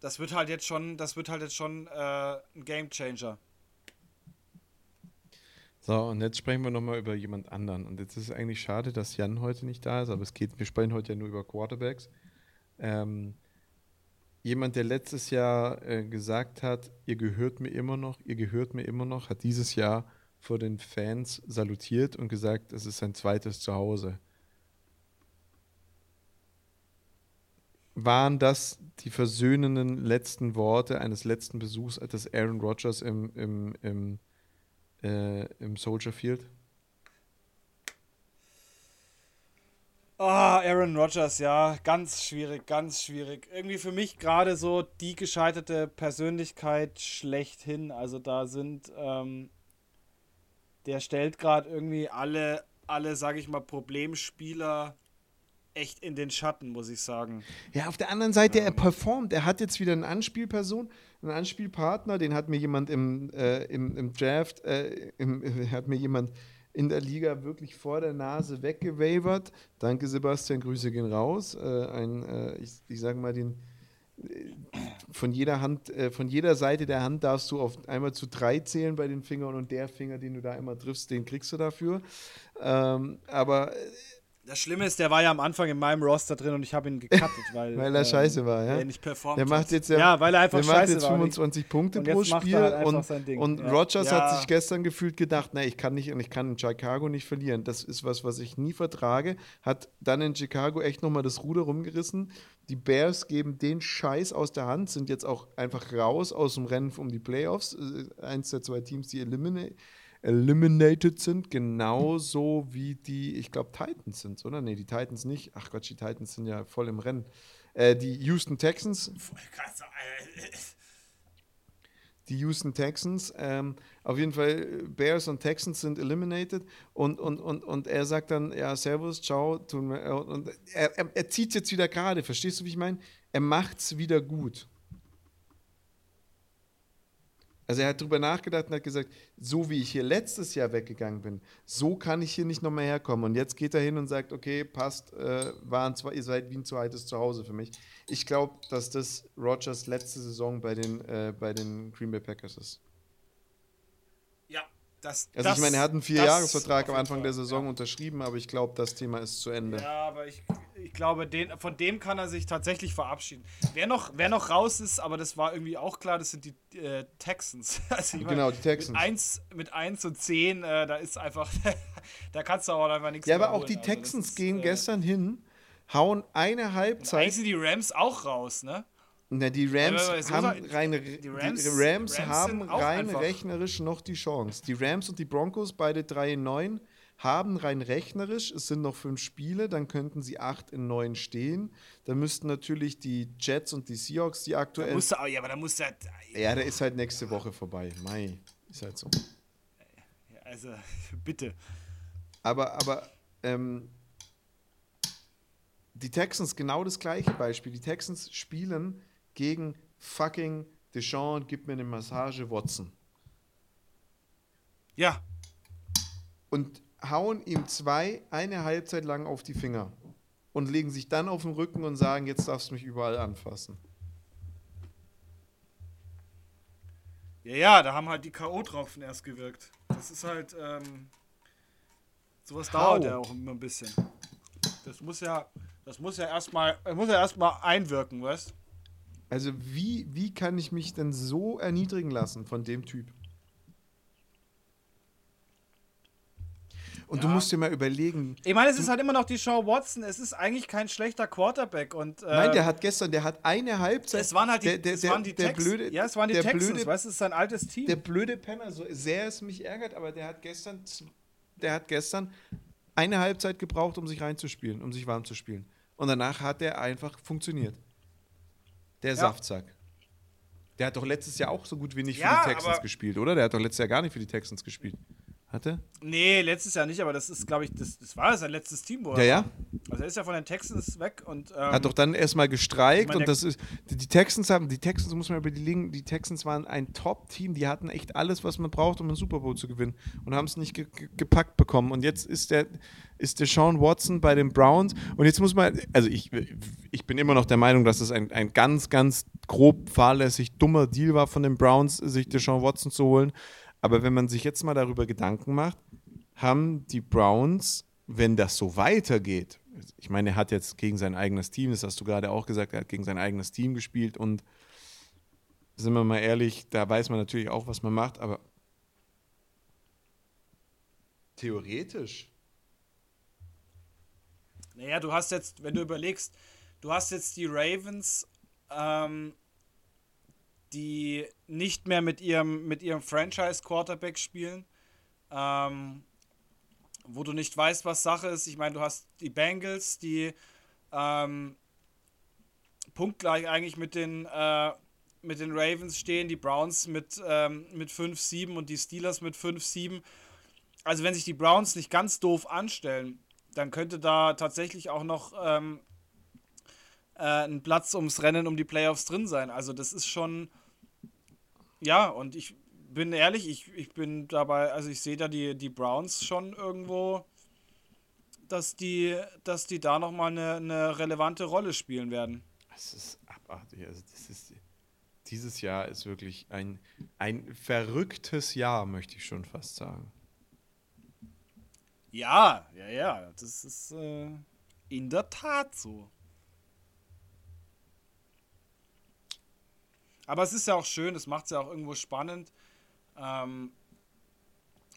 Das wird halt jetzt schon ein Gamechanger. So, und jetzt sprechen wir nochmal über jemand anderen. Und jetzt ist es eigentlich schade, dass Jan heute nicht da ist, aber wir sprechen heute ja nur über Quarterbacks. Jemand, der letztes Jahr gesagt hat, ihr gehört mir immer noch, hat dieses Jahr vor den Fans salutiert und gesagt, es ist sein zweites Zuhause. Waren das die versöhnenden letzten Worte eines letzten Besuchs des Aaron Rodgers im Soldier Field? Ah, Aaron Rodgers, ja, ganz schwierig, ganz schwierig. Irgendwie für mich gerade so die gescheiterte Persönlichkeit schlechthin. Also da sind, der stellt gerade irgendwie alle, sag ich mal, Problemspieler echt in den Schatten, muss ich sagen. Ja, auf der anderen Seite, er performt. Er hat jetzt wieder eine Anspielperson, einen Anspielpartner, den hat mir jemand im Draft, hat mir jemand in der Liga wirklich vor der Nase weggewavert. Danke, Sebastian, Grüße gehen raus. Ich sage mal, von jeder Seite der Hand darfst du auf einmal zu 3 zählen bei den Fingern und der Finger, den du da immer triffst, den kriegst du dafür. Aber das Schlimme ist, der war ja am Anfang in meinem Roster drin und ich habe ihn gecuttet, weil er scheiße war, ja. Er nicht performt. Der macht jetzt weil er einfach scheiße war. 25 Punkte pro Spiel und Rodgers hat sich gestern gefühlt gedacht, na, ich kann in Chicago nicht verlieren. Das ist was ich nie vertrage. Hat dann in Chicago echt nochmal das Ruder rumgerissen. Die Bears geben den Scheiß aus der Hand, sind jetzt auch einfach raus aus dem Rennen um die Playoffs. Eins der 2 Teams, die eliminated sind, genauso wie die, ich glaube, Titans sind, oder? Nee, die Titans nicht. Ach Gott, die Titans sind ja voll im Rennen. Die Houston Texans. Die Houston Texans. Auf jeden Fall, Bears und Texans sind eliminated. Und er sagt dann, ja, servus, ciao. Und er zieht jetzt wieder gerade. Verstehst du, wie ich meine? Er macht's wieder gut. Also er hat drüber nachgedacht und hat gesagt, so wie ich hier letztes Jahr weggegangen bin, so kann ich hier nicht nochmal herkommen. Und jetzt geht er hin und sagt, okay, passt, ihr seid wie ein zweites Zuhause für mich. Ich glaube, dass das Rodgers letzte Saison bei den Green Bay Packers ist. Ja, das ich meine, er hat einen 4-Jahres-Vertrag am Anfang der Saison unterschrieben, aber ich glaube, das Thema ist zu Ende. Ja, aber ich glaube, von dem kann er sich tatsächlich verabschieden. Wer noch raus ist, aber das war irgendwie auch klar, das sind die Texans. Also die Texans. Mit 1 und 10, da ist einfach, da kannst du auch einfach nichts mehr holen. Ja, aber auch die Texans gehen gestern hin, hauen eine Halbzeit. Eigentlich sind die Rams auch raus, ne? Na, die Rams haben rein rechnerisch noch die Chance. Die Rams und die Broncos, beide 3-9, haben rein rechnerisch, es sind noch 5 Spiele, dann könnten sie 8-9 stehen. Dann müssten natürlich die Jets und die Seahawks, die aktuell... da ist halt nächste Woche vorbei. Mai, ist halt so. Also, bitte. Aber die Texans, genau das gleiche Beispiel. Die Texans spielen gegen fucking Deshaun, gib mir eine Massage, Watson. Ja. Und hauen ihm 2 eine Halbzeit lang auf die Finger und legen sich dann auf den Rücken und sagen, jetzt darfst du mich überall anfassen. Ja, da haben halt die K.O.-Tropfen erst gewirkt. Das ist halt, sowas dauert ja auch immer ein bisschen. Das muss ja erstmal einwirken, weißt du? Also wie kann ich mich denn so erniedrigen lassen von dem Typ? Und du musst dir mal überlegen. Ich meine, es ist halt immer noch die Show Watson. Es ist eigentlich kein schlechter Quarterback. Und, nein, der hat eine Halbzeit. Es waren halt die Texans. Ja, es waren die Texans. Weißt du, es ist sein altes Team. Der blöde Penner, so sehr es mich ärgert, aber der hat gestern eine Halbzeit gebraucht, um sich reinzuspielen, um sich warm zu spielen. Und danach hat er einfach funktioniert. Der Saftsack. Der hat doch letztes Jahr auch so gut wie nicht für die Texans gespielt, oder? Der hat doch letztes Jahr gar nicht für die Texans gespielt. Hat er? Nee, letztes Jahr nicht, aber das ist, glaube ich, das war sein letztes Team, oder? Ja. Also er ist ja von den Texans weg und... hat doch dann erstmal gestreikt, ich mein, und das ist... Die Texans, muss man überlegen, die Texans waren ein Top-Team, die hatten echt alles, was man braucht, um einen Super Bowl zu gewinnen und haben es nicht gepackt bekommen. Und jetzt ist der Deshaun Watson bei den Browns und jetzt muss man... Also ich bin immer noch der Meinung, dass es ein ganz, ganz grob fahrlässig dummer Deal war von den Browns, sich Deshaun Watson zu holen. Aber wenn man sich jetzt mal darüber Gedanken macht, haben die Browns, wenn das so weitergeht, ich meine, er hat jetzt gegen sein eigenes Team, das hast du gerade auch gesagt, er hat gegen sein eigenes Team gespielt und sind wir mal ehrlich, da weiß man natürlich auch, was man macht, aber Theoretisch. Naja, du hast jetzt, wenn du überlegst, du hast jetzt die Ravens, die nicht mehr mit ihrem Franchise-Quarterback spielen, wo du nicht weißt, was Sache ist. Ich meine, du hast die Bengals, die punktgleich eigentlich mit den Ravens stehen, die Browns mit 5-7 und die Steelers mit 5-7. Also wenn sich die Browns nicht ganz doof anstellen, dann könnte da tatsächlich auch noch ein Platz ums Rennen um die Playoffs drin sein. Also das ist schon, ja, und ich bin ehrlich, ich bin dabei, also ich sehe da die Browns schon irgendwo, dass die da nochmal eine relevante Rolle spielen werden. Es ist abartig, also das ist, dieses Jahr ist wirklich ein verrücktes Jahr, möchte ich schon fast sagen. Ja, das ist in der Tat so. Aber es ist ja auch schön, das macht es ja auch irgendwo spannend.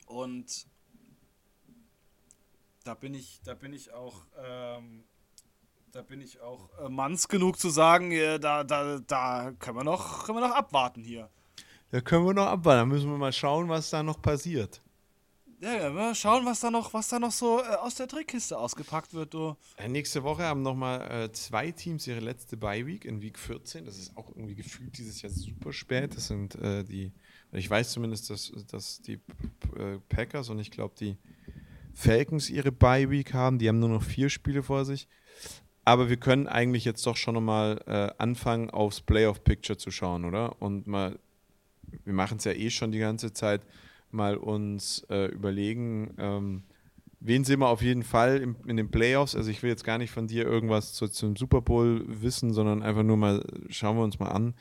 Und da bin ich auch manns genug zu sagen, da können wir noch abwarten hier. Da können wir noch abwarten, da müssen wir mal schauen, was da noch passiert. Ja, mal schauen, was da noch so aus der Trickkiste ausgepackt wird. Du. Nächste Woche haben nochmal 2 Teams ihre letzte Bye-Week in Week 14. Das ist auch irgendwie gefühlt dieses Jahr super spät. Das sind ich weiß zumindest, dass die Packers und ich glaube die Falcons ihre Bye-Week haben. Die haben nur noch 4 Spiele vor sich. Aber wir können eigentlich jetzt doch schon nochmal anfangen, aufs Playoff-Picture zu schauen, oder? Und mal, wir machen es ja eh schon die ganze Zeit, mal uns überlegen, wen sehen wir auf jeden Fall in den Playoffs. Also ich will jetzt gar nicht von dir irgendwas zum Super Bowl wissen, sondern einfach nur mal, schauen wir uns mal an,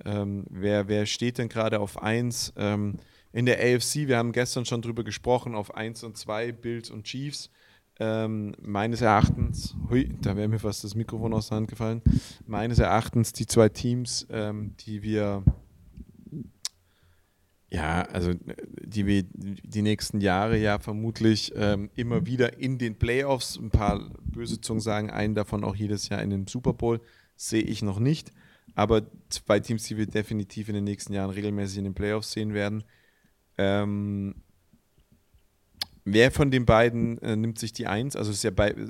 wer steht denn gerade auf 1 in der AFC. Wir haben gestern schon drüber gesprochen, auf 1 und 2 Bills und Chiefs. Meines Erachtens, da wäre mir fast das Mikrofon aus der Hand gefallen, meines Erachtens die 2 Teams, die wir die nächsten Jahre ja vermutlich immer wieder in den Playoffs, ein paar böse Zungen sagen, einen davon auch jedes Jahr in den Super Bowl, sehe ich noch nicht. Aber 2 Teams, die wir definitiv in den nächsten Jahren regelmäßig in den Playoffs sehen werden. Wer von den beiden nimmt sich die 1? Also stehen beide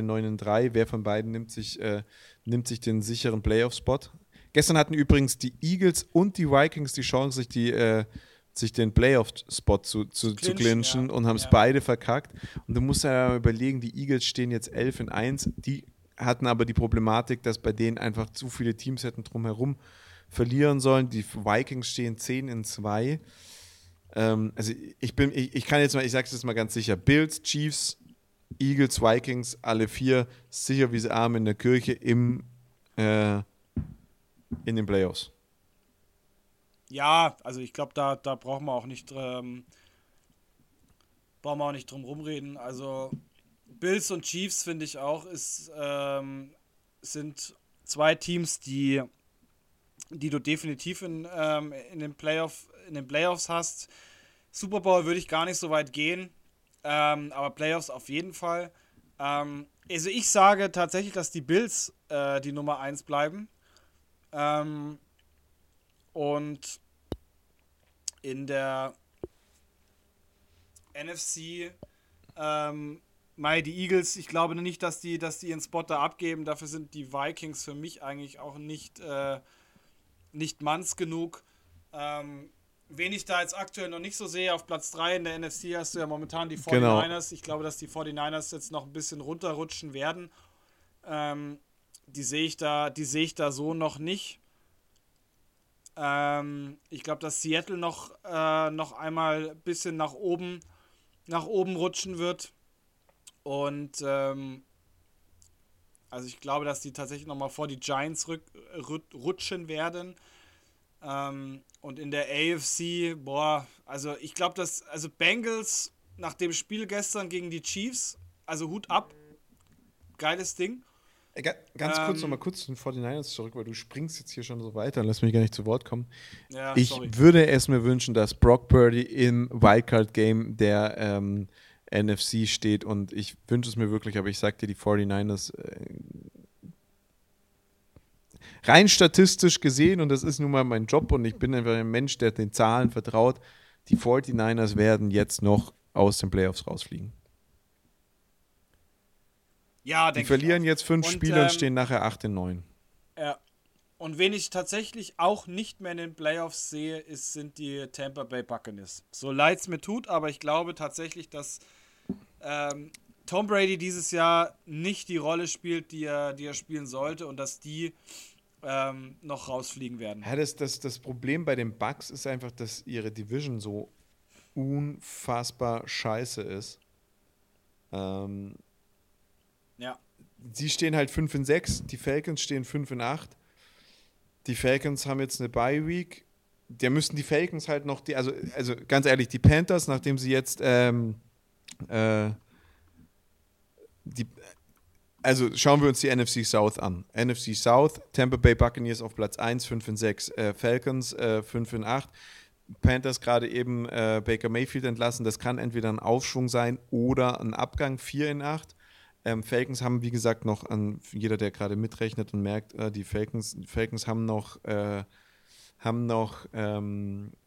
9-3. Wer von beiden nimmt sich den sicheren Playoff-Spot? Gestern hatten übrigens die Eagles und die Vikings die Chance, sich den Playoff-Spot zu clinchen, ja, und haben es beide verkackt. Und du musst ja überlegen, die Eagles stehen jetzt 11-1, die hatten aber die Problematik, dass bei denen einfach zu viele Teams hätten drumherum verlieren sollen. Die Vikings stehen 10-2. Also ich sage es jetzt mal ganz sicher, Bills, Chiefs, Eagles, Vikings, alle 4, sicher wie sie Arme in der Kirche in den Playoffs. Ja, also ich glaube, da brauchen wir auch nicht drum rumreden. Also Bills und Chiefs, finde ich auch, sind 2 Teams, die du definitiv in den Playoffs hast. Super Bowl würde ich gar nicht so weit gehen, aber Playoffs auf jeden Fall. Also ich sage tatsächlich, dass die Bills die Nummer 1 bleiben. Und in der NFC, die Eagles, ich glaube nicht, dass die ihren Spot da abgeben. Dafür sind die Vikings für mich eigentlich auch nicht manns genug. Wen ich da jetzt aktuell noch nicht so sehe, auf Platz 3 in der NFC hast du ja momentan die 49ers. Genau. Ich glaube, dass die 49ers jetzt noch ein bisschen runterrutschen werden. Die sehe ich da so noch nicht. Ich glaube, dass Seattle noch einmal ein bisschen nach oben rutschen wird. Und also ich glaube, dass die tatsächlich nochmal vor die Giants rutschen werden. Und in der AFC, also ich glaube, dass Bengals nach dem Spiel gestern gegen die Chiefs, also Hut ab, geiles Ding. Ganz kurz nochmal kurz von den 49ers zurück, weil du springst jetzt hier schon so weiter und lässt mich gar nicht zu Wort kommen. Ja, ich würde es mir wünschen, dass Brock Purdy im Wildcard-Game der NFC steht, und ich wünsche es mir wirklich, aber ich sag dir, die 49ers rein statistisch gesehen, und das ist nun mal mein Job und ich bin einfach ein Mensch, der den Zahlen vertraut, die 49ers werden jetzt noch aus den Playoffs rausfliegen. Ja, die verlieren jetzt 5 Spiele und stehen nachher 8-9. Ja. Und wen ich tatsächlich auch nicht mehr in den Playoffs sehe, sind die Tampa Bay Buccaneers. So leid es mir tut, aber ich glaube tatsächlich, dass Tom Brady dieses Jahr nicht die Rolle spielt, die er spielen sollte, und dass die noch rausfliegen werden. Ja, das Problem bei den Bucks ist einfach, dass ihre Division so unfassbar scheiße ist. Ja. Sie stehen halt 5-6, die Falcons stehen 5-8. Die Falcons haben jetzt eine Bye-Week. Da müssten die Falcons halt noch, also ganz ehrlich, die Panthers, nachdem sie jetzt also schauen wir uns die NFC South an. NFC South, Tampa Bay Buccaneers auf Platz 1, 5-6, Falcons 5-8. Panthers gerade eben Baker Mayfield entlassen. Das kann entweder ein Aufschwung sein oder ein Abgang, 4-8. Falcons haben, wie gesagt, noch an jeder, der gerade mitrechnet und merkt, die Falcons haben noch eine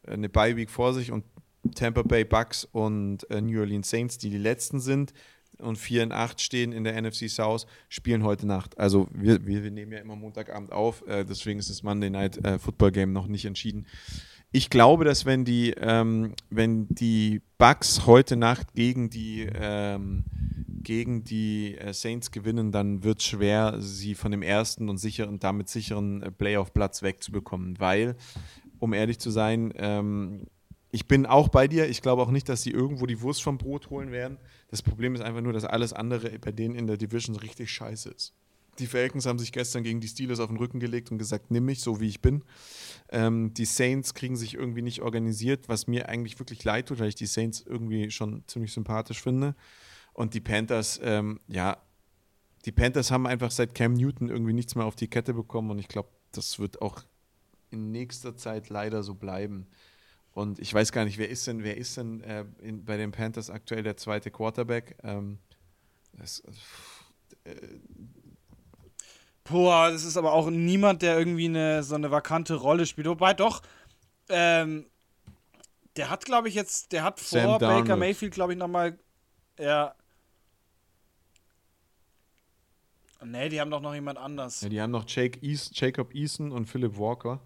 Bye-Week vor sich, und Tampa Bay Bucks und New Orleans Saints, die letzten sind und 4-8 stehen in der NFC South, spielen heute Nacht. Also wir nehmen ja immer Montagabend auf, deswegen ist das Monday Night Football Game noch nicht entschieden. Ich glaube, dass wenn die Bucks heute Nacht gegen die Saints gewinnen, dann wird es schwer, sie von dem ersten und damit sicheren Playoff-Platz wegzubekommen, weil, um ehrlich zu sein, ich bin auch bei dir, ich glaube auch nicht, dass sie irgendwo die Wurst vom Brot holen werden. Das Problem ist einfach nur, dass alles andere bei denen in der Division richtig scheiße ist. Die Falcons haben sich gestern gegen die Steelers auf den Rücken gelegt und gesagt, nimm mich, so wie ich bin. Die Saints kriegen sich irgendwie nicht organisiert, was mir eigentlich wirklich leid tut, weil ich die Saints irgendwie schon ziemlich sympathisch finde. Und die Panthers, haben einfach seit Cam Newton irgendwie nichts mehr auf die Kette bekommen, und ich glaube, das wird auch in nächster Zeit leider so bleiben. Und ich weiß gar nicht, wer ist denn bei den Panthers aktuell der zweite Quarterback? Das ist aber auch niemand, der irgendwie so eine vakante Rolle spielt. Wobei doch, der hat vor Baker Mayfield, glaube ich, nochmal, ja. Nee, die haben doch noch jemand anders. Ja, die haben noch Jacob Eason und Philip Walker.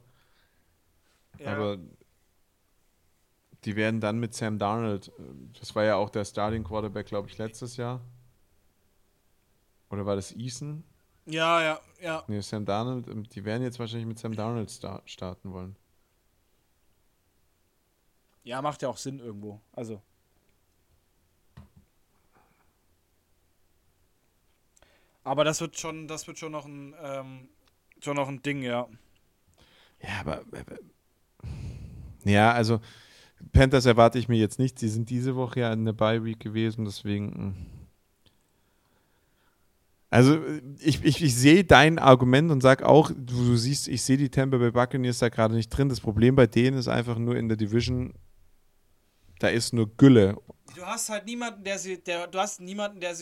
Ja. Aber die werden dann mit Sam Darnold, das war ja auch der Starting Quarterback, glaube ich, letztes Jahr. Oder war das Eason? Ja. Nee, Sam Darnold, die werden jetzt wahrscheinlich mit Sam Darnold starten wollen. Ja, macht ja auch Sinn irgendwo. Also. Aber das wird schon noch ein Ding, ja. Ja, aber ja, also Panthers erwarte ich mir jetzt nicht. Sie sind diese Woche ja in der Bye-Week gewesen, deswegen. Also ich sehe dein Argument und sage auch, du siehst, ich sehe die Tampa Bay Buccaneers da gerade nicht drin. Das Problem bei denen ist einfach nur in der Division, da ist nur Gülle. Du hast halt niemanden, der sie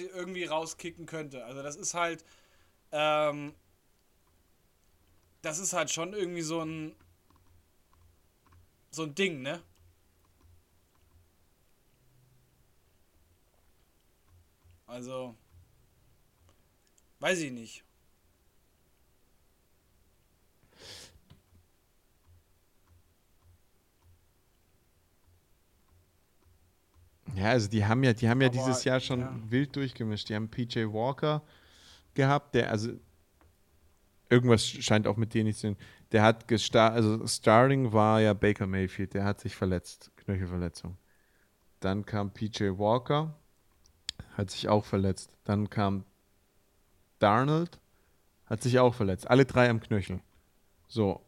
irgendwie rauskicken könnte. Also das ist halt, schon irgendwie so ein Ding, ne? Also, weiß ich nicht. Ja, also die haben ja dieses Jahr schon wild durchgemischt. Die haben PJ Walker gehabt, der, also irgendwas scheint auch mit denen nicht zu tun. Der hat Starting war ja Baker Mayfield, der hat sich verletzt, Knöchelverletzung. Dann kam PJ Walker, hat sich auch verletzt. Dann kam Darnold, hat sich auch verletzt. Alle drei am Knöchel. So.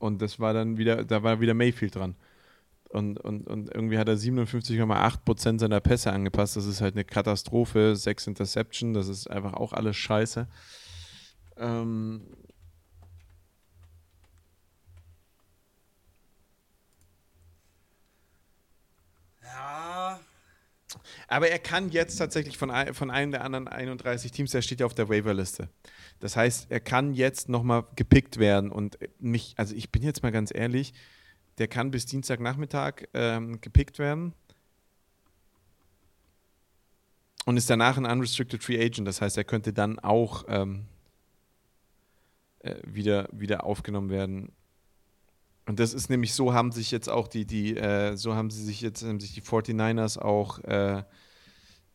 Und das war dann wieder, da war wieder Mayfield dran. Und irgendwie hat er 57,8% seiner Pässe angepasst. Das ist halt eine Katastrophe. 6 Interception, das ist einfach auch alles scheiße. Ja. Aber er kann jetzt tatsächlich von einem der anderen 31 Teams, der steht ja auf der Waiverliste. Das heißt, er kann jetzt nochmal gepickt werden und mich, also ich bin jetzt mal ganz ehrlich, der kann bis Dienstagnachmittag gepickt werden und ist danach ein Unrestricted Free Agent. Das heißt, er könnte dann auch wieder aufgenommen werden. Und das ist nämlich, so haben sich jetzt auch die 49ers auch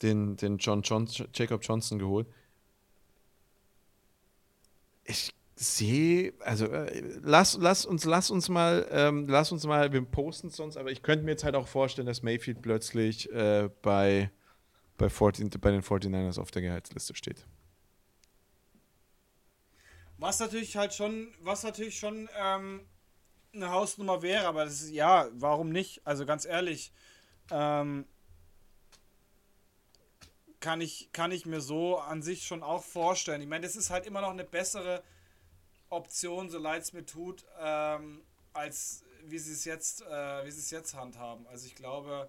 den Jacob Johnson geholt. Ich sehe, also lass uns mal, wir posten es sonst, aber ich könnte mir jetzt halt auch vorstellen, dass Mayfield plötzlich bei den 49ers auf der Gehaltsliste steht. Was natürlich schon eine Hausnummer wäre, aber das ist, ja, warum nicht? Also ganz ehrlich, kann ich mir so an sich schon auch vorstellen. Ich meine, das ist halt immer noch eine bessere Option, so leid es mir tut, als wie sie es jetzt handhaben. Also ich glaube,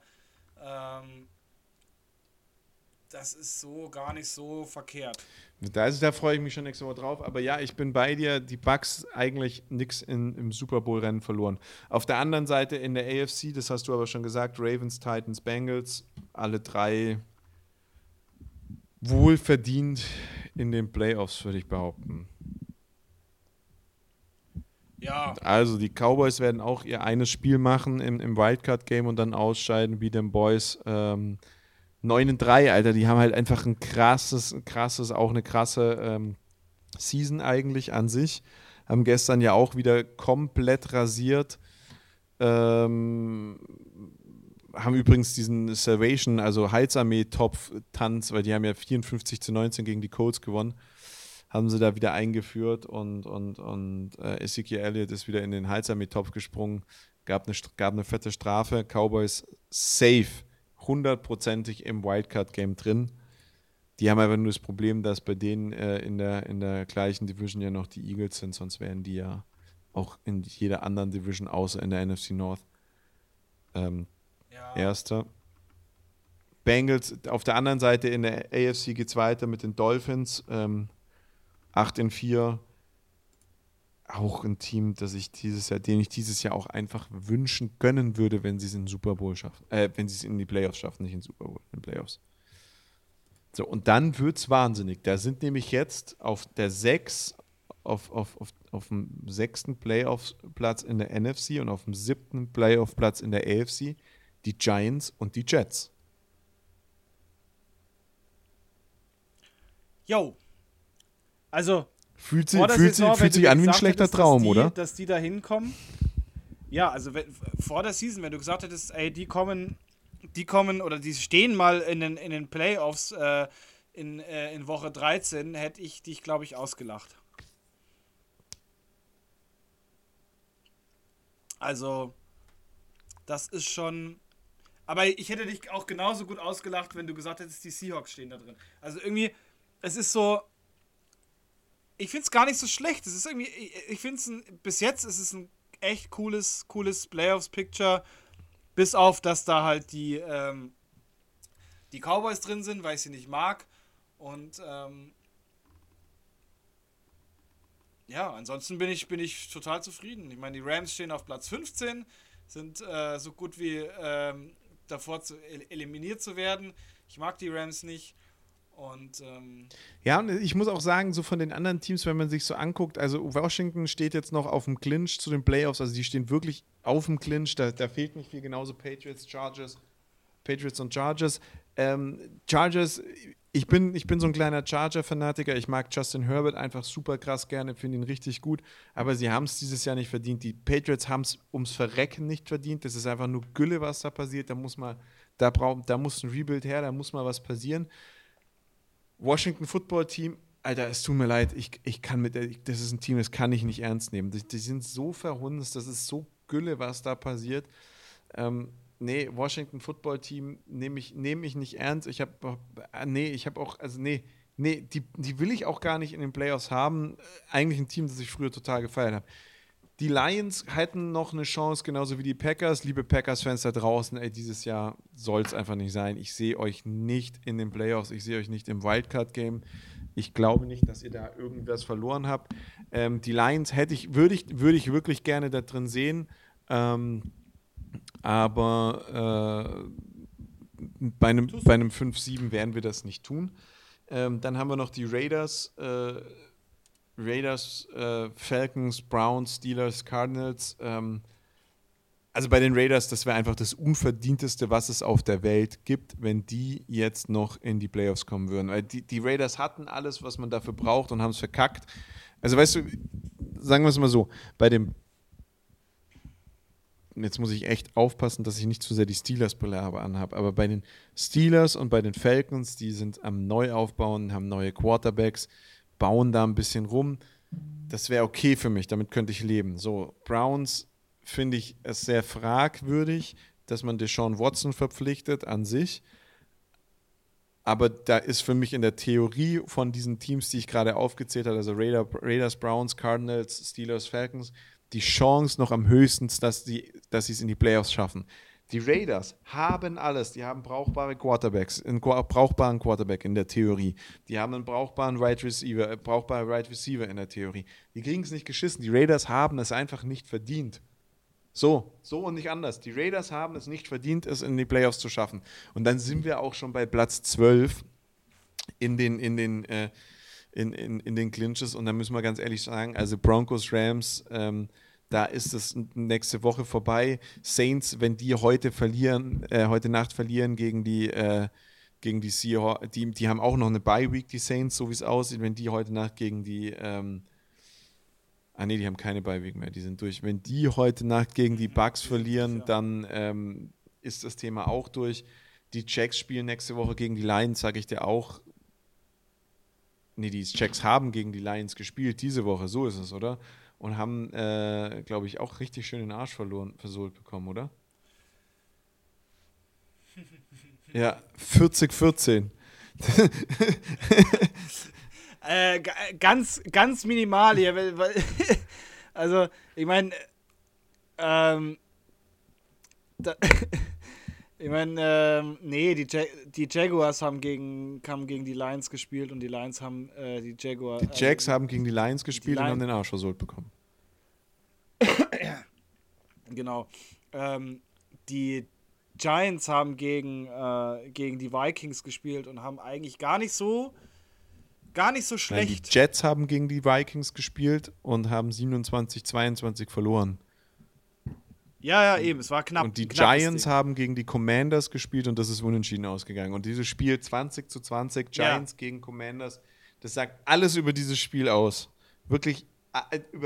das ist so gar nicht so verkehrt. Da freue ich mich schon nächste Woche drauf. Aber ja, ich bin bei dir. Die Bucks eigentlich nichts im Super Bowl-Rennen verloren. Auf der anderen Seite in der AFC, das hast du aber schon gesagt, Ravens, Titans, Bengals, alle drei wohlverdient in den Playoffs, würde ich behaupten. Ja. Also die Cowboys werden auch ihr eines Spiel machen im Wildcard-Game und dann ausscheiden wie den Boys. 9-3, Alter, die haben halt einfach ein krasses, auch eine krasse Season eigentlich an sich. Haben gestern ja auch wieder komplett rasiert. Haben übrigens diesen Salvation, also Heilsarmee-Topf-Tanz, weil die haben ja 54-19 gegen die Colts gewonnen, haben sie da wieder eingeführt und Ezekiel Elliott ist wieder in den Heilsarmee-Topf gesprungen, gab eine fette Strafe, Cowboys safe. 100%ig im Wildcard-Game drin. Die haben einfach nur das Problem, dass bei denen in der gleichen Division ja noch die Eagles sind, sonst wären die ja auch in jeder anderen Division außer in der NFC North Erster. Bengals, auf der anderen Seite in der AFC geht's weiter mit den Dolphins. 8-4. Auch ein Team, dem ich dieses Jahr auch einfach wünschen können würde, wenn sie es in den Super Bowl schaffen. Wenn sie es in die Playoffs schaffen, nicht in den Super Bowl, in den Playoffs. So, und dann wird's wahnsinnig. Da sind nämlich jetzt auf dem 6. Playoff-Platz in der NFC und auf dem 7. Playoff-Platz in der AFC die Giants und die Jets. Yo. Also. Fühlt sich an wie ein schlechter Traum, oder? Dass die da hinkommen. Ja, also vor der Season, wenn du gesagt hättest, ey, die kommen oder die stehen mal in den Playoffs in Woche 13, hätte ich dich, glaube ich, ausgelacht. Also, das ist schon... Aber ich hätte dich auch genauso gut ausgelacht, wenn du gesagt hättest, die Seahawks stehen da drin. Also irgendwie, es ist so... Ich finde es gar nicht so schlecht. Es ist irgendwie, ich finde es bis jetzt ist es ein echt cooles Playoffs-Picture. Bis auf, dass da halt die Cowboys drin sind, weil ich sie nicht mag. Und ja, ansonsten bin ich total zufrieden. Ich meine, die Rams stehen auf Platz 15, sind so gut wie davor eliminiert zu werden. Ich mag die Rams nicht. Und, ja, und ich muss auch sagen, so von den anderen Teams, wenn man sich so anguckt, also Washington steht jetzt noch auf dem Clinch zu den Playoffs, also die stehen wirklich auf dem Clinch, da fehlt nicht viel, genauso Patriots und Chargers. Chargers, ich bin so ein kleiner Charger-Fanatiker, ich mag Justin Herbert einfach super krass gerne, finde ihn richtig gut, aber sie haben es dieses Jahr nicht verdient, die Patriots haben es ums Verrecken nicht verdient, das ist einfach nur Gülle, was da passiert, da muss ein Rebuild her, da muss mal was passieren. Washington Football Team, Alter, es tut mir leid, ich kann das ist ein Team, das kann ich nicht ernst nehmen. Die sind so verhunzt, das ist so Gülle, was da passiert. Nee, Washington Football Team nehme ich nicht ernst. Ich habe auch, nee, die will ich auch gar nicht in den Playoffs haben. Eigentlich ein Team, das ich früher total gefeiert habe. Die Lions hätten noch eine Chance, genauso wie die Packers. Liebe Packers-Fans da draußen, ey, dieses Jahr soll es einfach nicht sein. Ich sehe euch nicht in den Playoffs, ich sehe euch nicht im Wildcard-Game. Ich glaube nicht, dass ihr da irgendwas verloren habt. Die Lions würde ich wirklich gerne da drin sehen. Aber bei einem 5-7 werden wir das nicht tun. Dann haben wir noch die Raiders. Raiders, Falcons, Browns, Steelers, Cardinals. Also bei den Raiders, das wäre einfach das Unverdienteste, was es auf der Welt gibt, wenn die jetzt noch in die Playoffs kommen würden. Weil die Raiders hatten alles, was man dafür braucht und haben es verkackt. Also weißt du, sagen wir es mal so, bei dem jetzt muss ich echt aufpassen, dass ich nicht zu sehr die Steelers-Brille anhabe, aber bei den Steelers und bei den Falcons, die sind am Neuaufbauen, haben neue Quarterbacks, bauen da ein bisschen rum. Das wäre okay für mich, damit könnte ich leben. So, Browns finde ich es sehr fragwürdig, dass man Deshaun Watson verpflichtet an sich. Aber da ist für mich in der Theorie von diesen Teams, die ich gerade aufgezählt habe, also Raiders, Browns, Cardinals, Steelers, Falcons, die Chance noch am höchsten, dass sie es in die Playoffs schaffen. Die Raiders haben alles. Die haben brauchbare Quarterbacks, einen brauchbaren Quarterback in der Theorie. Die haben einen brauchbaren Wide Receiver in der Theorie. Die kriegen es nicht geschissen. Die Raiders haben es einfach nicht verdient. So und nicht anders. Die Raiders haben es nicht verdient, es in die Playoffs zu schaffen. Und dann sind wir auch schon bei Platz 12 in den Clinches. Und da müssen wir ganz ehrlich sagen, also Broncos, Rams, da ist es nächste Woche vorbei. Saints, wenn die heute Nacht verlieren gegen die Seahawks, die haben auch noch eine Bye-Week, die Saints, so wie es aussieht, wenn die heute Nacht gegen die die haben keine Bye-Week mehr, die sind durch. Wenn die heute Nacht gegen die Bucks verlieren, dann ist das Thema auch durch. Die Jacks spielen nächste Woche gegen die Lions, sage ich dir auch. Nee, die Jacks haben gegen die Lions gespielt diese Woche, so ist es, oder? Und haben, glaube ich, auch richtig schön den Arsch versohlt bekommen, oder? Ja, 40-14. Ganz minimal hier. Also, ich meine, die Jaguars haben gegen die Lions gespielt und die Lions haben die Jaguars... Die Jags haben gegen die Lions gespielt und haben den Arsch versohlt bekommen. Genau. Die Giants haben gegen die Vikings gespielt und haben eigentlich gar nicht so schlecht... Nein, die Jets haben gegen die Vikings gespielt und haben 27-22 verloren. Ja, eben, es war knapp. Und die Giants haben gegen die Commanders gespielt und das ist unentschieden ausgegangen. Und dieses Spiel 20-20, Giants gegen Commanders, das sagt alles über dieses Spiel aus. Wirklich über